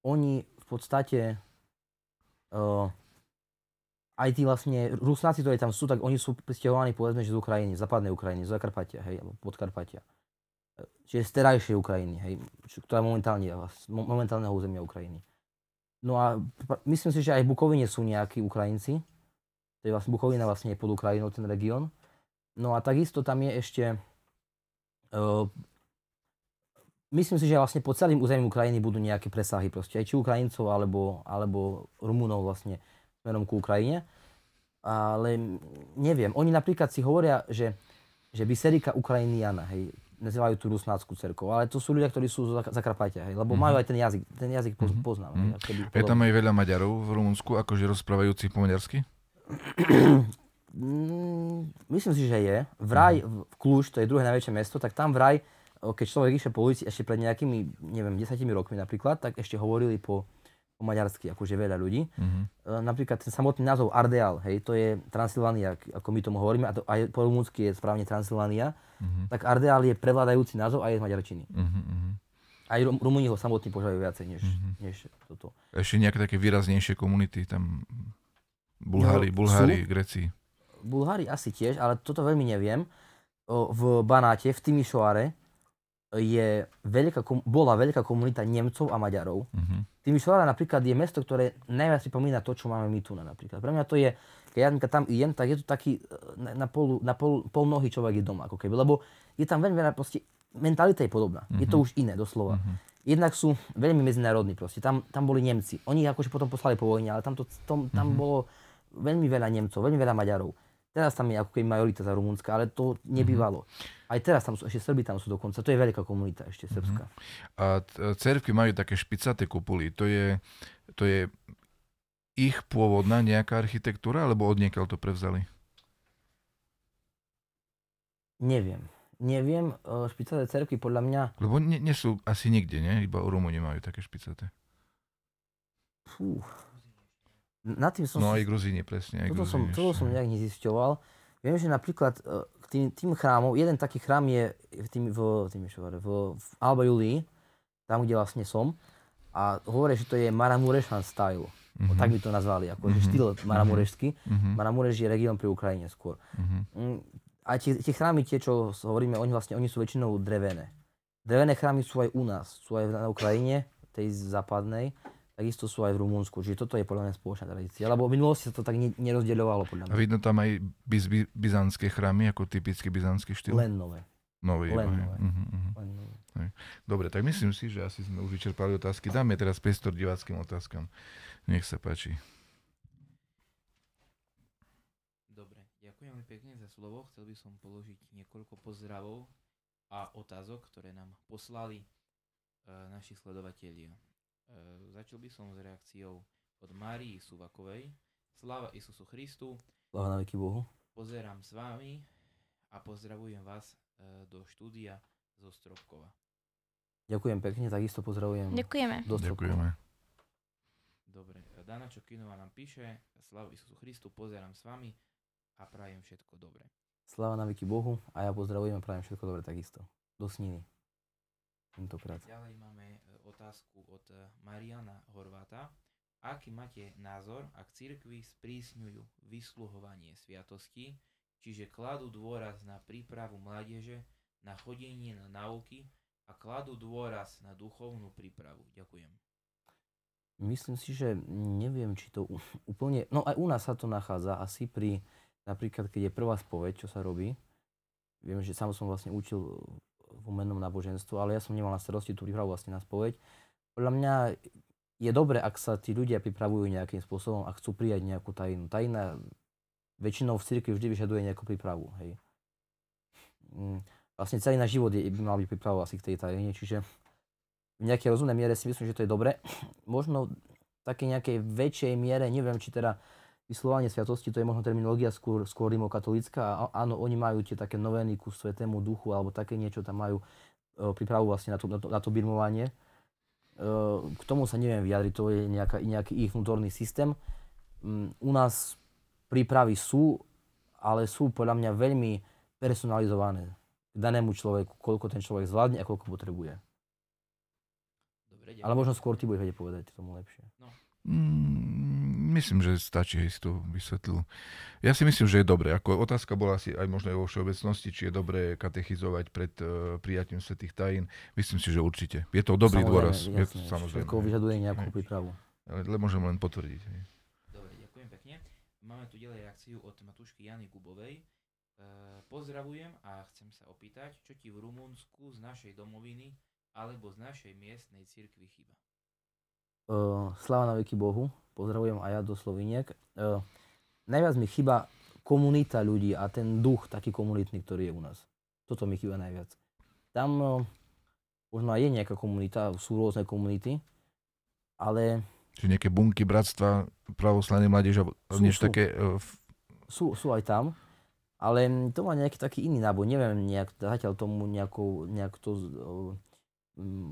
oni v podstate... Uh... Aj tí vlastne Rusnáci, ktorí tam sú, tak oni sú prisťahovaní povedzme, že z Ukrajiny, z západnej Ukrajiny, z Zakarpatia, hej, alebo Podkarpatia. Čiže z terajšej Ukrajiny, hej, ktorá momentálne, momentálneho územia Ukrajiny. No a myslím si, že aj v Bukovine sú nejakí Ukrajinci. To je vlastne Bukovina vlastne je pod Ukrajinou, ten región. No a takisto tam je ešte... Uh, myslím si, že vlastne po celým území Ukrajiny budú nejaké presahy proste, aj či Ukrajincov, alebo, alebo Rumunov vlastne. Smerom ku Ukrajine, ale neviem. Oni napríklad si hovoria, že, že Biserika Ukrajiniana, hej, nazývajú tú rusnácku cerkov, ale to sú ľudia, ktorí sú z Zakarpatia, hej, lebo mm-hmm. majú aj ten jazyk, ten jazyk mm-hmm. poznám. Hej, je tam aj veľa Maďarov v Rumunsku, akože rozprávajúci po maďarsky? Myslím si, že je. Vraj, v Cluj, to je druhé najväčšie mesto, tak tam vraj, keď človek išiel po ulici ešte pred nejakými, neviem, desiatimi rokmi napríklad, tak ešte hovorili po po maďarsky, akože veľa ľudí. Mm-hmm. Napríklad ten samotný názov Ardeal, hej, to je Transylvánia, ako my tomu hovoríme, a to aj po rumúnsky je správne Transylvánia, mm-hmm. tak Ardeal je prevládajúci názov a je z maďarčiny. Mm-hmm. Aj Rumúni ho samotní požívajú viacej, než, mm-hmm. než toto. Ešte nejaké také výraznejšie komunity, tam Bulhári, no, Bulhári, Gréci. Bulhári asi tiež, ale toto veľmi neviem. V Banáte, v Timišoare, je veľká, bola veľká komunita Nemcov a Maďarov. Mm-hmm. Timișoara napríklad je mesto, ktoré najviac pripomína to, čo máme my tu napríklad. Pre mňa to je, keď ja tam idem, tak je to taký na, polu, na pol, pol nohy človek je doma, ako keby, lebo je tam veľmi veľa proste, mentalita je podobná. Mm-hmm. Je to už iné, doslova. Mm-hmm. Jednak sú veľmi medzinárodní proste, tam, tam boli Nemci. Oni akože potom poslali po vojne, ale tam, to, tom, tam mm-hmm. bolo veľmi veľa Nemcov, veľmi veľa Maďarov. Teraz tam je ako keby majorita za Rumunska, ale to nebývalo. Aj teraz tam sú, ešte Srbi tam sú dokonca, to je veľká komunita ešte srbská. A cerkvy majú také špicaté kupuly, to je, to je ich pôvodná nejaká architektúra, alebo odniekiaľ to prevzali? Neviem. Neviem, špicaté cerkvy podľa mňa... Lebo nie, nie sú asi nikde, nie? Iba u Rumúni majú také špicaté. Fú. Na tým som... No si... aj Gruzíni, presne. Aj toto Gruzíni, som, toto som nejak nezisťoval. Viem, že napríklad k tým, tým chrámom, jeden taký chrám je v, tým, v, Timišoare, v, v Alba Iulii, tam, kde vlastne som. A hovorí, že to je Maramureșan style. Mm-hmm. O, tak by to nazvali, ako mm-hmm. štýl maramurešský. Mm-hmm. Maramureș je región pri Ukrajine skôr. Mm-hmm. A tie, tie chrámy, tie, čo hovoríme, oni vlastne, oni sú väčšinou drevené. Drevené chrámy sú aj u nás, sú aj na Ukrajine, tej západnej, takisto sú aj v Rumunsku. Čiže toto je podľa mňa spoločná tradícia, lebo v minulosti sa to tak nerozdeľovalo podľa mňa. A vidno tam aj biz, by, byzantské chrámy, ako typický byzantský štýl? Len nové. Nové. Len nové. nové. Uh-huh, uh-huh. Len nové. Dobre, tak myslím si, že asi sme už vyčerpali otázky. Dáme teraz priestor diváckym otázkam. Nech sa páči. Pekne za slovo. Chcel by som položiť niekoľko pozdravov a otázok, ktoré nám poslali e, naši sledovatelia. E, začal by som s reakciou od Márii Suvakovej. Sláva Isusu Christu. Sláva na veky Bohu. Pozerám s vami a pozdravujem vás e, do štúdia zo Stropkova. Ďakujem pekne, takisto pozdravujem. Ďakujeme. Do Stropkova. Dobre, Dana Čokinová nám píše. Sláva Isusu Christu, pozerám s vami a prajem všetko dobre. Sláva na veky Bohu a ja pozdravujem a prajem všetko dobre takisto. Do Sniny. Tentokrát. Ďalej máme otázku od Mariana Horváta. Aký máte názor, ak cirkvi sprísňujú vysluhovanie sviatosti, čiže kladú dôraz na prípravu mládeže, na chodenie na náuky a kladú dôraz na duchovnú prípravu? Ďakujem. Myslím si, že neviem, či to úplne... No aj u nás sa to nachádza asi pri... Napríklad, keď je prvá spoveď, čo sa robí, viem, že sám som vlastne učil v umennom náboženstvu, ale ja som nemal na starosti tú prípravu vlastne na spoveď. Podľa mňa je dobre, ak sa tí ľudia pripravujú nejakým spôsobom a chcú prijať nejakú tajinu. Tajina väčšinou v cirkvi vždy vyžaduje nejakú prípravu. Hej. Vlastne celý náš život je, by mal byť príprava asi k tej tajine, čiže v nejakej rozumnej miere si myslím, že to je dobre. Možno v takej nejakej väčšej miere, neviem, či teda vyslovanie sviatosti, to je možno terminológia skôr, skôr rímokatolícka. Áno, oni majú tie také novény ku Svätému Duchu alebo také niečo, tam majú e, prípravu vlastne na to, na to, na to birmovanie. E, k tomu sa neviem vyjadriť, to je nejaká, nejaký ich vnútorný systém. Um, u nás prípravy sú, ale sú podľa mňa veľmi personalizované k danému človeku, koľko ten človek zvládne a koľko potrebuje. Dobre, ale možno skôr ty budeš vedieť povedať tomu lepšie. No. Mm, myslím, že stačí, hej, si to vysvetlil. Ja si myslím, že je dobré. Ako otázka bola asi aj možno aj vo všeobecnosti, či je dobré katechizovať pred uh, prijatím svätých tajín. Myslím si, že určite. Je to dobrý dôraz. Je to samozrejme. Všetko vyžaduje nejakú prípravu. Ale môžem len potvrdiť. Hej. Dobre, ďakujem pekne. Máme tu ďalej reakciu od Matušky Jany Gubovej. E, pozdravujem a chcem sa opýtať, čo ti v Rumunsku z našej domoviny alebo z našej miestnej cirkvi chýba? Uh, Sláva na veky Bohu, pozdravujem aj ja do Sloviniek. Uh, najviac mi chýba komunita ľudí a ten duch taký komunitný, ktorý je u nás. Toto mi chýba najviac. Tam uh, možno aj je nejaká komunita, sú rôzne komunity, ale... Čiže nejaké bunky, bratstva, pravoslavné mládeže, niečo také... Uh, f... sú, sú aj tam, ale to má nejaký taký iný náboj. Neviem nejak, zatiaľ tomu nejakou, nejak to... Uh,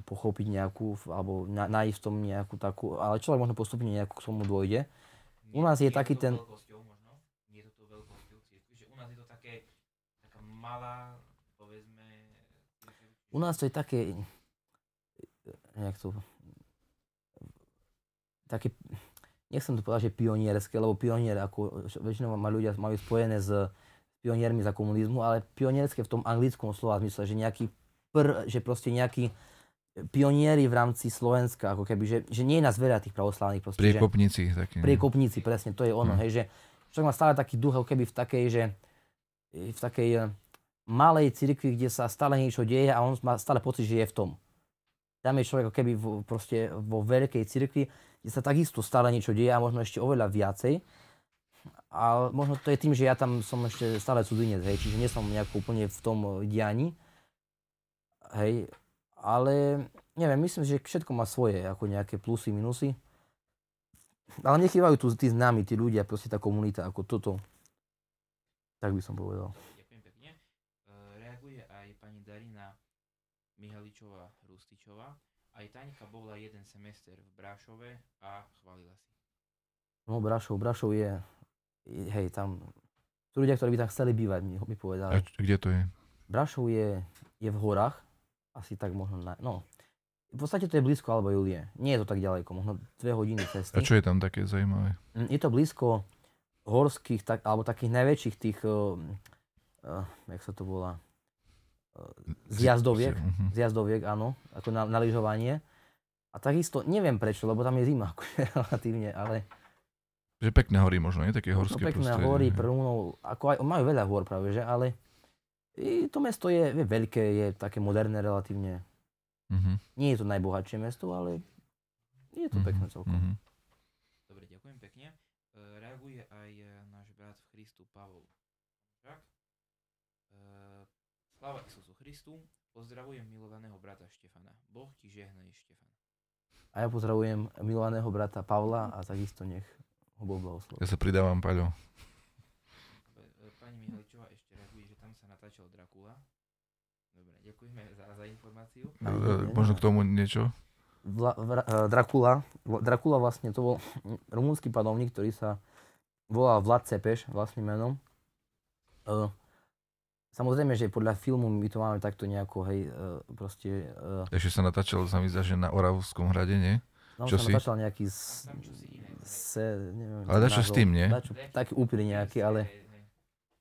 pochopiť nejakú, alebo na, nájsť v tom nejakú takú, ale človek možno postupne nejakú k tomu dôjde. U nás je, je taký ten... Možno? Nie je to veľkosťou cirkvi, že u nás je to také, taká malá, povedzme... U nás to je také... nejak to... také... nechcem to povedať, že pionierské, lebo pionier, ako väčšinou ma ľudia majú spojené s pioniermi za komunizmu, ale pionierské v tom anglickom slova zmysle, že nejaký pr, že proste nejaký pionieri v rámci Slovenska, ako keby, že, že nie je nás veľa tých pravoslávnych. Proste, priekopníci. Že, taký, priekopníci, presne, to je ono. No. Hej, že človek má stále taký duch, ako keby v takej, že, v takej malej cirkvi, kde sa stále niečo deje a on má stále pocit, že je v tom. Tam je človek ako keby v, proste vo veľkej cirkvi, kde sa takisto stále niečo deje a možno ešte oveľa viacej. A možno to je tým, že ja tam som ešte stále cudzinec, hej, čiže nie som nejako úplne v tom dianí. Hej, ale neviem, myslím, že všetko má svoje, ako nejaké plusy, minusy. Ale nechýbajú tu tí známi, tí ľudia, proste tá komunita, ako toto. Tak by som povedal. Ďakujem pekne. Reaguje aj Mihaličová Rustičová. Aj Taňka bola jeden semester v Brašove a chválila si. No Brašov, Brašov je, hej, tam sú ľudia, ktorí by tam chceli bývať, mi, mi povedali. A kde to je? Brašov je, je v horách, asi tak možno, na, no, v podstate to je blízko Alba Iulie. Nie je to tak ďaleko, možno dve hodiny cesty. A čo je tam také zaujímavé? Je to blízko horských, tak, alebo takých najväčších tých, uh, uh, jak sa to volá, zjazdoviek, zjazdoviek, áno, ako na, na lyžovanie. A takisto, neviem prečo, lebo tam je zima, akože relatívne, ale... Že pekné hory možno, nie? Také horské prostredie. Pekné hory, prúnov, ako aj, majú veľa hôr práve, že, ale i to mesto je, je veľké, je také moderné relatívne. Uh-huh. Nie je to najbohatšie mesto, ale je to uh-huh. pekné celkom. Uh-huh. Dobre, ďakujem pekne. Reaguje aj náš brat v Kristu, Pavol. Tak? Sláva Isusu Christu, pozdravujem milovaného brata Štefana. Boh ti žehnej, Štefan. A ja pozdravujem milovaného brata Pavla a takisto nech ho Boh blahosloví. Ja sa pridávam, Paľo. Pani Mihaličová ešte reaguje, že tam sa natáčal Drakula. Dobre, ďakujeme za, za informáciu. No, možno k tomu niečo? Vla, vra, Drakula, Drakula vlastne to bol rumunský panovník, ktorý sa volal Vlad Țepeș vlastným menom. Uh, Samozrejme, že podľa filmu my to máme takto nejako, hej, proste... Ešte sa natáčal, sa mi zdá, že na Oravskom hrade, nie? Tam čo sa si? Natáčal nejaký... S, s, neviem, ale dačo s tým, nie? Dačo, taký úpil nejaký, ale...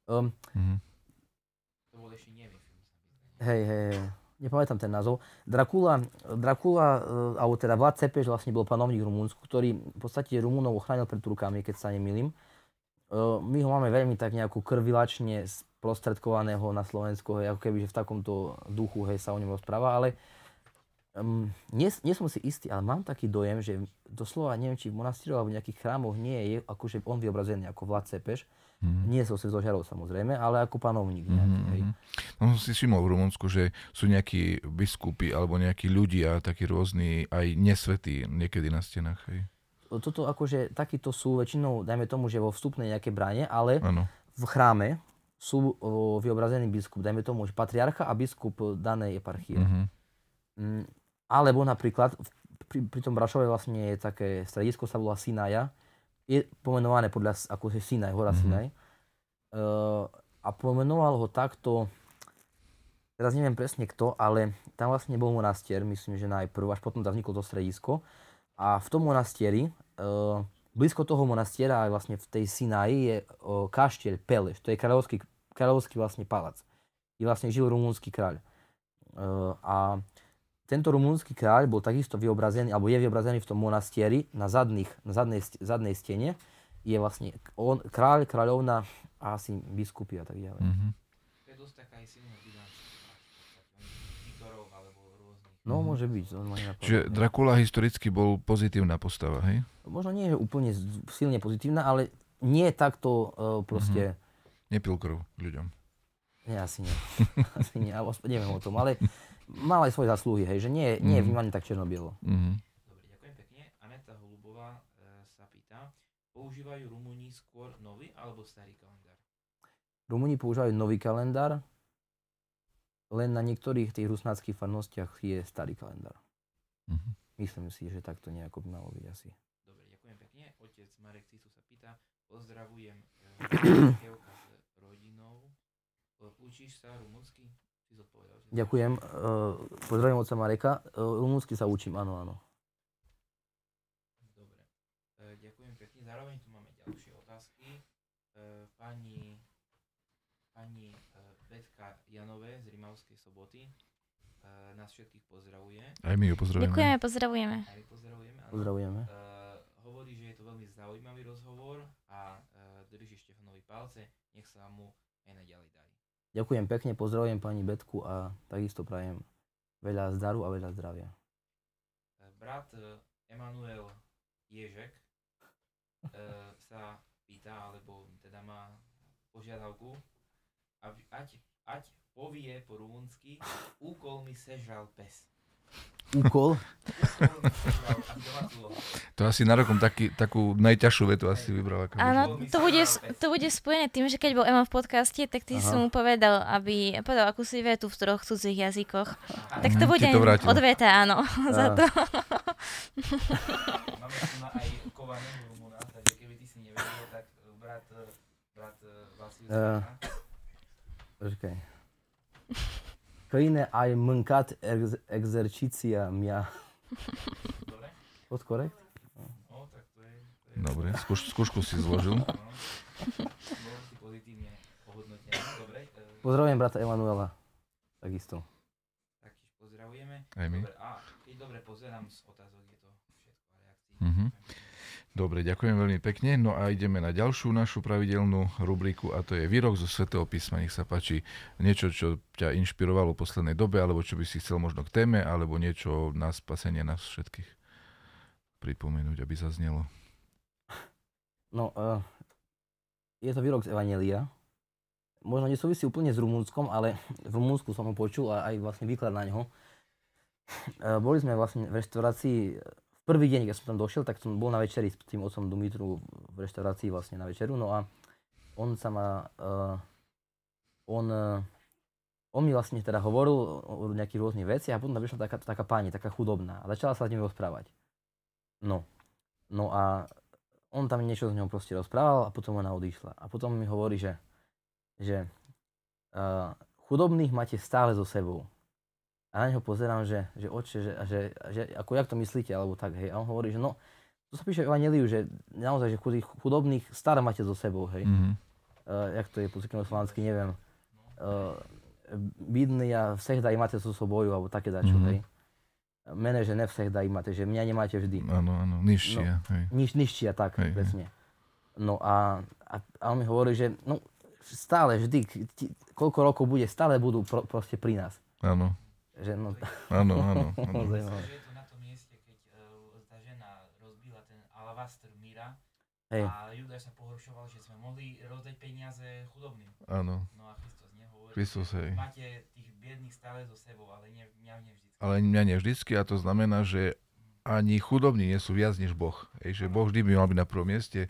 Um, mm-hmm. To bol ešte neviem. Hej, hej, hej, nepamätám ten názov. Drakula, Drakula, alebo teda Vlad Țepeș vlastne bol panovník Rumunsku, ktorý v podstate Rumunov ochránil pred Turkami, keď sa nemýlim. My ho máme veľmi tak nejako krvilačne sprostredkovaného na Slovensku, hej, ako keby že v takomto duchu, hej, sa o ňom rozpráva, ale um, nie, nie som si istý, ale mám taký dojem, že doslova neviem, či v monastíroch alebo v nejakých chrámoch nie je, akože on vyobrazený ako Vlad Țepeș, mm-hmm. nie so svetložiarov samozrejme, ale ako panovník nejaký, mm-hmm. hej. No som si všimol v Rumunsku, že sú nejakí biskupy alebo nejakí ľudia, takí rôzni, aj nesvetí niekedy na stenách, hej. Toto akože, takýto sú väčšinou, dajme tomu, že vo vstupnej nejaké bráne, ale ano. V chráme sú o, vyobrazený biskup, dajme tomu, že patriarcha a biskup danej eparchie. Uh-huh. Mm, alebo napríklad, v, pri, pri tom Brašove vlastne je také stredisko, sa volá Sinaja, je pomenované podľa akože Sinaj, hora uh-huh. Sinaj. Uh, a pomenoval ho takto, teraz neviem presne kto, ale tam vlastne bol monastier, myslím, že najprv, až potom tam vzniklo to stredisko. A v tom monastieri, uh, blízko toho monastiera aj vlastne v tej Sinaji je uh, kaštieľ Peleș, to je kráľovský, kráľovský vlastne palác, kde vlastne žil rumunský kráľ. Uh, a tento rumunský kráľ bol takisto vyobrazený, alebo je vyobrazený v tom monastieri na, zadných, na zadnej, zadnej stene, je vlastne on, kráľ, kráľovna a asi biskupy a tak ďalej. Mm-hmm. To je dosť taká aj silná bilancia. No, môže byť. Čiže Drakula historicky bol pozitívna postava, hej? Možno nie je úplne silne pozitívna, ale nie takto uh, proste... Mm-hmm. Nepil krv ľuďom. Nie, asi nie. Asi nie, ale neviem o tom, ale mal aj svoje zásluhy, hej, že nie, nie mm-hmm. je vnímané tak černo-bielo. Mm-hmm. Dobre, ďakujem pekne. Aneta Holubová e, sa pýta, používajú Rumúni skôr nový alebo starý kalendár? Rumúni používajú nový kalendár. Len na niektorých tých rusnáckých farnostiach je starý kalendár. Uh-huh. Myslím si, že takto nejako by malo byť asi. Dobre, ďakujem pekne. Otec Marek Cisu sa pýta. Pozdravujem Evka s rodinou. Učíš sa rumunsky? Si zodpovedal. Ďakujem. Uh, pozdravujem otca Mareka. Uh, rumunsky sa učím, áno, áno. Dobre, uh, ďakujem pekne. Zároveň tu máme ďalšie otázky. Uh, pani... Pani Betka Janové z Rimavskej Soboty uh, nás všetkých pozdravuje. Aj my ju pozdravujeme. Ďakujeme, pozdravujeme. Aj my pozdravujeme. Pozdravujeme. Uh, hovorí, že je to veľmi zaujímavý rozhovor a uh, drží Štefanovi palce. Nech sa mu aj naďalej darí. Ďakujem pekne, pozdravujem pani Betku a takisto prajem veľa zdaru a veľa zdravia. Uh, brat uh, Emanuel Ježek uh, sa pýta, alebo teda má požiadavku, Ať, ať povie po rumunsky, úkol mi sežral pes. Úkol? To asi narokom taký, takú najťažšiu vetu asi vybral. Áno, to bude, to bude spojené tým, že keď bol Ema v podcaste, tak ty Aha. si mu povedal, aby povedal akúsi vetu v troch cudzých jazykoch. Aha. Tak to bude odveta, áno, Aha. za to. Máme tu na aj kovaného Rumúna, takže keby ty si nevedel, tak brat, brat Vasil Zmana. Počkaj. Căine, ai mâncat ex- exerciția mea. Tot corect? Dobre, skúš, skúšku si zložil. Pozdravujem brata Emanuela. Takisto. Tak tiež pozdravujeme. Dobre, a keď dobre pozerám z otázok, je to všetko reakcií. Mm-hmm. Dobre, ďakujem veľmi pekne. No a ideme na ďalšiu našu pravidelnú rubriku a to je výrok zo Svätého písma. Nech sa páči niečo, čo ťa inšpirovalo v poslednej dobe, alebo čo by si chcel možno k téme, alebo niečo na spasenie nás všetkých pripomenúť, aby zaznelo. No, uh, je to výrok z Evanjelia. Možno nesúvisí úplne s Rumunskom, ale v Rumunsku som ho počul a aj vlastne výklad na ňo. Uh, boli sme vlastne v reštaurácii, v prvý deň, keď som tam došiel, tak som bol na večeri s tým otcom Dumitru v reštaurácii vlastne na večeru. No a on sa ma, uh, on, uh, on mi vlastne teda hovoril o nejakých rôznych veciach a potom tam prišla taká, taká pani, taká chudobná a začala sa s ním rozprávať. No, no a on tam niečo s ňou proste rozprával a potom ona odišla. A potom mi hovorí, že, že uh, chudobných máte stále so sebou. A na neho pozerám, že, že oče, že, že, že ako jak to myslíte, alebo tak, hej. A on hovorí, že no, to sa píše v Evanjeliu, že naozaj, že chudobných stále máte so sebou, hej. Mm-hmm. Uh, jak to je po slovensky, neviem. Uh, Bídny a vsehda máte so sobou, alebo také dačo, mm-hmm. hej. Mene, že ne vsehda imáte, že mňa nemáte vždy. Áno, áno, nižšia. No, niž, nižšia, tak, hej, presne. Hej. No a, a, a on mi hovorí, že no, stále, vždy, ti, koľko rokov bude, stále budú pro, proste pri nás. Áno. Áno, áno. Je to na tom mieste, keď uh, tá žena rozbila ten alabastr míra hej. a Judáš sa pohoršoval, že sme mohli rozdať peniaze chudobným. Áno. No a Christos nehovorí, Christos, hej. Máte tých biedných stále so sebou, ale ne, mňa nevždy. Ale mňa nie vždycky a to znamená, že ani chudobní nie sú viac než Boh. Ej, že Boh vždy by mal byť na prvom mieste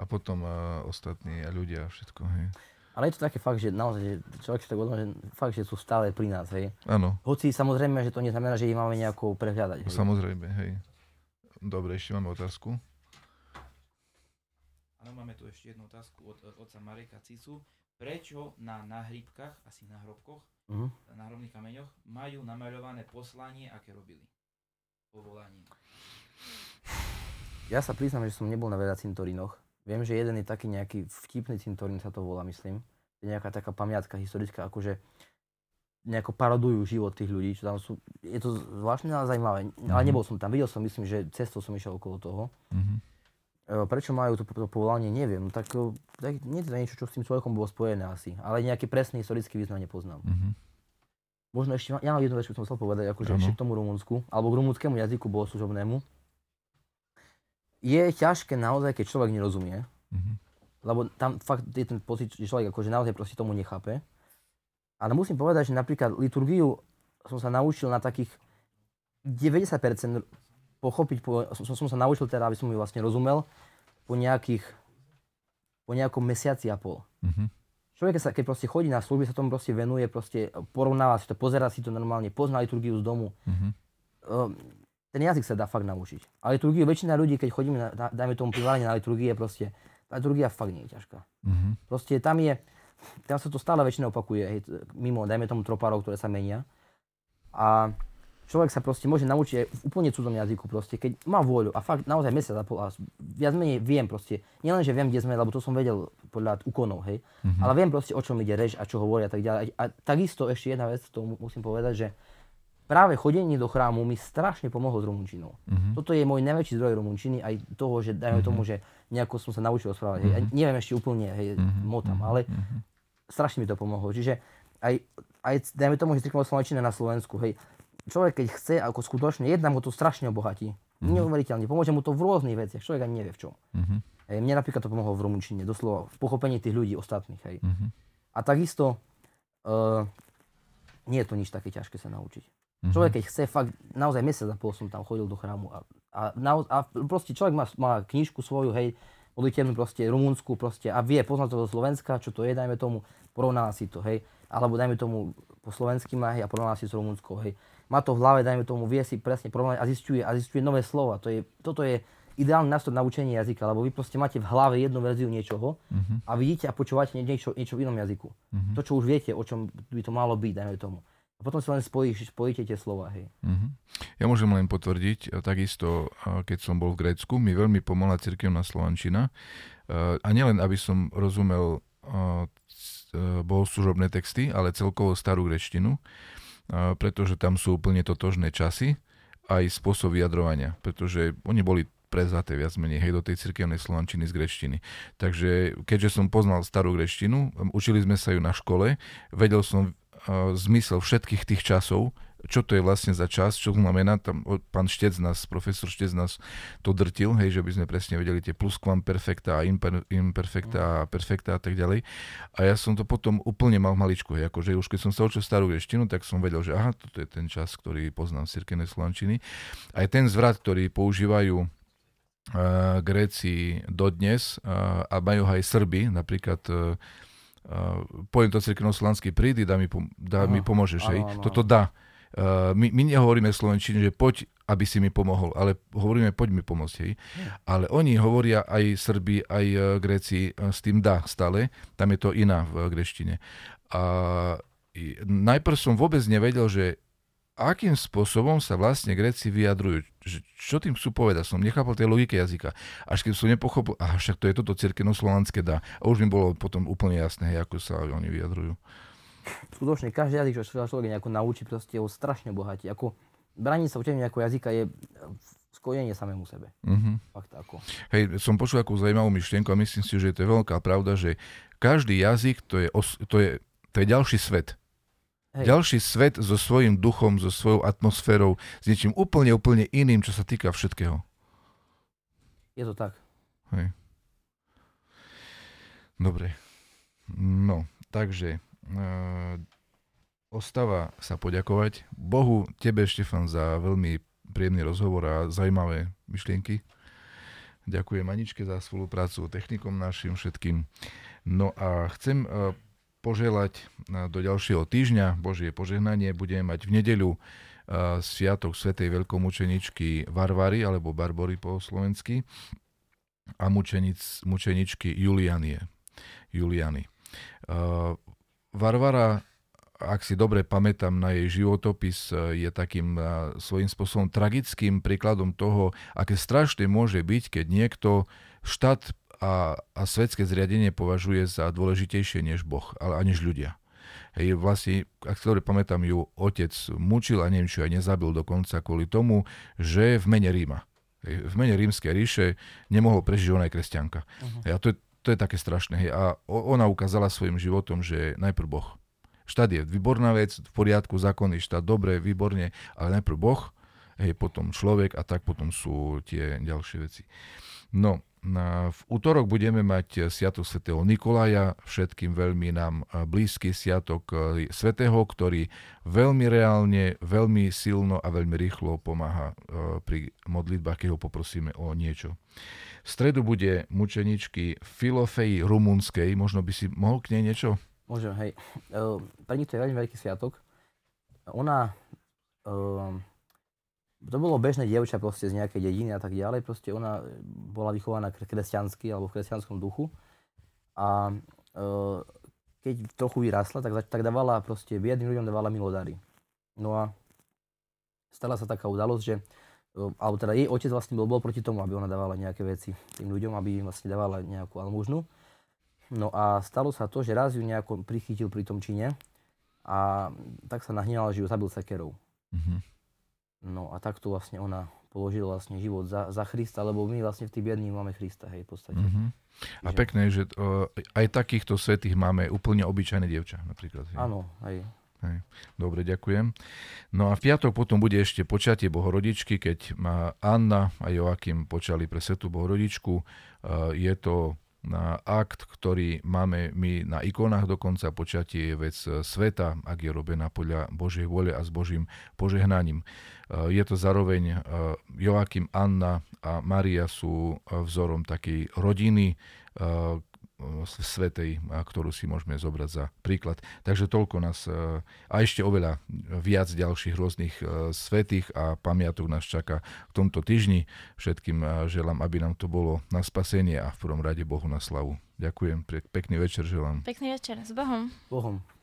a potom a ostatní a ľudia a všetko. Hej. Ale je to taký fakt, že naozaj, že človek si tak odmá, že fakt, že sú stále pri nás. Hej. Áno. Hoci samozrejme, že to neznamená, že ich máme nejako prehľadať. Hej. Samozrejme, hej. Dobre, ešte máme otázku. Áno, máme tu ešte jednu otázku od otca Mareka Cicu. Prečo na nahrybkách, asi na hrobkoch, uh-huh. na hrobných kameňoch, majú namaľované poslanie, aké robili? Povolanie. Ja sa priznám, že som nebol na veľa cintorínoch. Viem, že jeden je taký nejaký vtipný cintorín, sa to volá, myslím. Je nejaká taká pamiatka historická, akože nejako parodujú život tých ľudí, čo tam sú. Je to zvláštne, ale zaujímavé. Uh-huh. Ale nebol som tam. Videl som, myslím, že cestou som išiel okolo toho. Uh-huh. Prečo majú to, to povolanie, neviem. Tak, tak nie je to niečo, čo s tým človekom bolo spojené asi. Ale nejaký presný historický význam nepoznám. Mm-hmm. Možno ešte, ja mám jednu vec, čo som chcel povedať, akože ešte k tomu Rumunsku, alebo k rumunskému jazyku bohoslužobnému. Je ťažké naozaj, keď človek nerozumie. Mm-hmm. Lebo tam fakt je ten pocit, že človek akože naozaj proste tomu nechápe. Ale musím povedať, že napríklad liturgiu som sa naučil na takých deväťdesiat percent pochopiť, po, som, som sa naučil teda, aby som ju vlastne rozumel, po nejakých, po nejakom mesiaci a pol. Mm-hmm. Človek, keď, sa, keď proste chodí na služby, sa tomu proste venuje, proste porovnáva si to, pozerá si to normálne, pozná liturgiu z domu. Mm-hmm. Um, ten jazyk sa dá fakt naučiť. A liturgiu, väčšina ľudí, keď chodíme, na, na, dajme tomu primárne na liturgie, proste, tá liturgia fakt nie je ťažká. Mm-hmm. Proste tam je, tam sa to stále väčšina opakuje, hej, mimo, dajme tomu tropárov, ktoré sa menia. A človek sa proste môže naučiť aj v úplne cudzom jazyku proste, keď má vôľu a fakt naozaj mesiac a pol a viac menej viem proste. Nielen, že viem, kde sme, lebo to som vedel podľa úkonov, hej, mm-hmm. ale viem proste, o čom ide reč a čo hovoria a tak ďalej. A takisto ešte jedna vec, to musím povedať, že práve chodenie do chrámu mi strašne pomohlo s rumunčinou. Mm-hmm. Toto je môj najväčší zdroj rumunčiny, aj toho, že dajme mm-hmm. tomu, že nejako som sa naučil rozprávať, hej, mm-hmm. neviem ešte úplne, hej, mm-hmm. motam, ale mm-hmm. strašne mi to pomohlo. Čiže aj, aj dajme tomu, že striknul slovenčina na Slovensku, hej. Človek, keď chce, ako skutočne, jedna mu to strašne obohatí. Mm-hmm. Neuveriteľne. Pomôže mu to v rôznych veciach. Človek ani nevie v čom. Mm-hmm. Hej, mne napríklad to pomohlo v rumunčine, doslova v pochopení tých ľudí ostatných. Hej. Mm-hmm. A takisto uh, nie je to nič také ťažké sa naučiť. Mm-hmm. Človek keď chce, fakt naozaj mesiac a pol som tam chodil do chrámu a, a, naoz, a proste človek má, má knižku svoju, hej, odličenú proste rumúnsku proste a vie, poznať to do Slovenska, čo to je, dajme tomu, porovná si to, hej, alebo dajme tomu po slovensky má, hej, a porovná si s rumúnskou, hej. Má to v hlave, dajme tomu, vie si presne porovnať a zisťuje, a zisťuje nové slova, to je, toto je ideálny nástroj na učenie jazyka, lebo vy proste máte v hlave jednu verziu niečoho mm-hmm. a vidíte a počúvate niečo, niečo v inom jazyku, mm-hmm. to čo už viete, o čom by to malo byť, dajme tomu. A potom si len spojíš, spojíte tie slova, hej. Uh-huh. Ja môžem len potvrdiť, takisto, keď som bol v Grécku, mi veľmi pomohla cirkevná slovančina. A nielen, aby som rozumel bohoslužobné texty, ale celkovo starú gréčtinu, pretože tam sú úplne totožné časy, aj spôsob vyjadrovania, pretože oni boli prezaté viac menej, hej, do tej cirkevnej slovančiny z gréčtiny. Takže keďže som poznal starú gréčtinu, učili sme sa ju na škole, vedel som zmysel všetkých tých časov, čo to je vlastne za čas, čo znamená, tam pán Štec nás, profesor Štec nás to drtil, hej, že by sme presne vedeli tie pluskvamperfekta, imper, imperfekta, perfekta a tak ďalej. A ja som to potom úplne mal v maličku, hej, akože už keď som sa učil starú gréčtinu, tak som vedel, že aha, toto je ten čas, ktorý poznám z cirkevnej slovančiny. Aj ten zvrat, ktorý používajú uh, Gréci dodnes uh, a majú aj Srby, napríklad uh, Uh, poviem to cirkevnou slovansky, prídi, dá mi, pom- dá no, mi pomôžeš, hej. Áno, áno. Toto dá. Uh, my, my nehovoríme slovenčine, že poď, aby si mi pomohol, ale hovoríme, poď mi pomôcť, hej. Yeah. Ale oni hovoria aj Srbi, aj uh, Gréci uh, s tým dá stále, tam je to iná v uh, greštine. A najprv som vôbec nevedel, že akým spôsobom sa vlastne Gréci vyjadrujú, čo tým chcú povedať, som nechápal tej logike jazyka, až keď som nepochopil, aha, však to je toto cirkevnoslovanské dá, a už mi bolo potom úplne jasné, hej, ako sa oni vyjadrujú. Skutočne, každý jazyk, čo človek nejako naučí, proste je strašne bohatý, ako braniť sa učeniu nejakého jazyka je skojenie samému sebe. Uh-huh. Fakt ako. Hej, som počul akú zaujímavú myšlienku a myslím si, že to je veľká pravda, že každý jazyk to je, os- to je, to je ďalší svet. Hej. Ďalší svet so svojím duchom, so svojou atmosférou, s niečím úplne, úplne iným, čo sa týka všetkého. Je to tak. Hej. Dobre. No, takže uh, ostáva sa poďakovať Bohu, tebe, Štefan, za veľmi príjemný rozhovor a zaujímavé myšlienky. Ďakujem Aničke za spoluprácu, technikom našim všetkým. No a chcem... Uh, poželať do ďalšieho týždňa Božie požehnanie. Budeme mať v nedeľu sviatok svätej veľkomučeničky Varvary alebo Barbory po slovensky a mučenic, mučeničky Julianie. Juliany. Varvara, ak si dobre pamätám na jej životopis, je takým svojím spôsobom tragickým príkladom toho, aké strašné môže byť, keď niekto štát A, a svetské zriadenie považuje za dôležitejšie než Boh, ale a než ľudia. Hej, vlastne, ak si dobre pamätám, ju otec mučil a neviem, či ju aj nezabil dokonca kvôli tomu, že v mene Ríma, hej, v mene Rímskej ríše nemohol prežiť, ona je kresťanka. Uh-huh. Hej, a to je, to je také strašné. Hej, a ona ukázala svojim životom, že najprv Boh. Štát je výborná vec, v poriadku, zákonný štát, dobre, výborne, ale najprv Boh, hej, potom človek a tak potom sú tie ďalšie veci. No, Na, v útorok budeme mať sviatok svätého Nikolaja, všetkým veľmi nám blízky sviatok svätého, ktorý veľmi reálne, veľmi silno a veľmi rýchlo pomáha pri modlitbách, keď ho poprosíme o niečo. V stredu bude mučeničky Filofej Rumunskej, možno by si mohol k nej niečo? Môžem, hej. Uh, pre nich to je veľmi veľký sviatok. Ona... Uh... To bolo bežné dievča proste z nejakej dediny a tak ďalej. Proste ona bola vychovaná kresťansky alebo v kresťanskom duchu. A e, keď trochu vyrásla, tak, tak dávala proste, biedným ľuďom dávala milodary. No a stala sa taká udalosť, že alebo teda jej otec vlastne bol, bol proti tomu, aby ona dávala nejaké veci tým ľuďom, aby vlastne dávala nejakú almužnu. No a stalo sa to, že raz ju nejako prichytil pri tom čine a tak sa nahneval, že ju zabil sekerou. Mm-hmm. No a takto vlastne ona položila vlastne život za, za Krista, lebo my vlastne v tých biedných máme Krista, hej, v podstate. Mm-hmm. A že... pekné, že uh, aj takýchto svätých máme úplne obyčajné dievča, napríklad. Áno, hej. Hej. Dobre, ďakujem. No a v piatok potom bude ešte počatie Bohorodičky, keď Anna a Joachim počali pre svätú Bohorodičku. Uh, je to akt, ktorý máme my na ikonách dokonca, počiatie je vec sveta, ak je robená podľa Božej vôle a s Božím požehnaním. Je to zároveň Joachim, Anna a Maria sú vzorom takej rodiny svätej, ktorú si môžeme zobrať za príklad. Takže toľko nás a ešte oveľa viac ďalších rôznych svätých a pamiatok nás čaká v tomto týždni. Všetkým želám, aby nám to bolo na spasenie a v prvom rade Bohu na slavu. Ďakujem, pekný večer želám. Pekný večer, s Bohom. Bohom.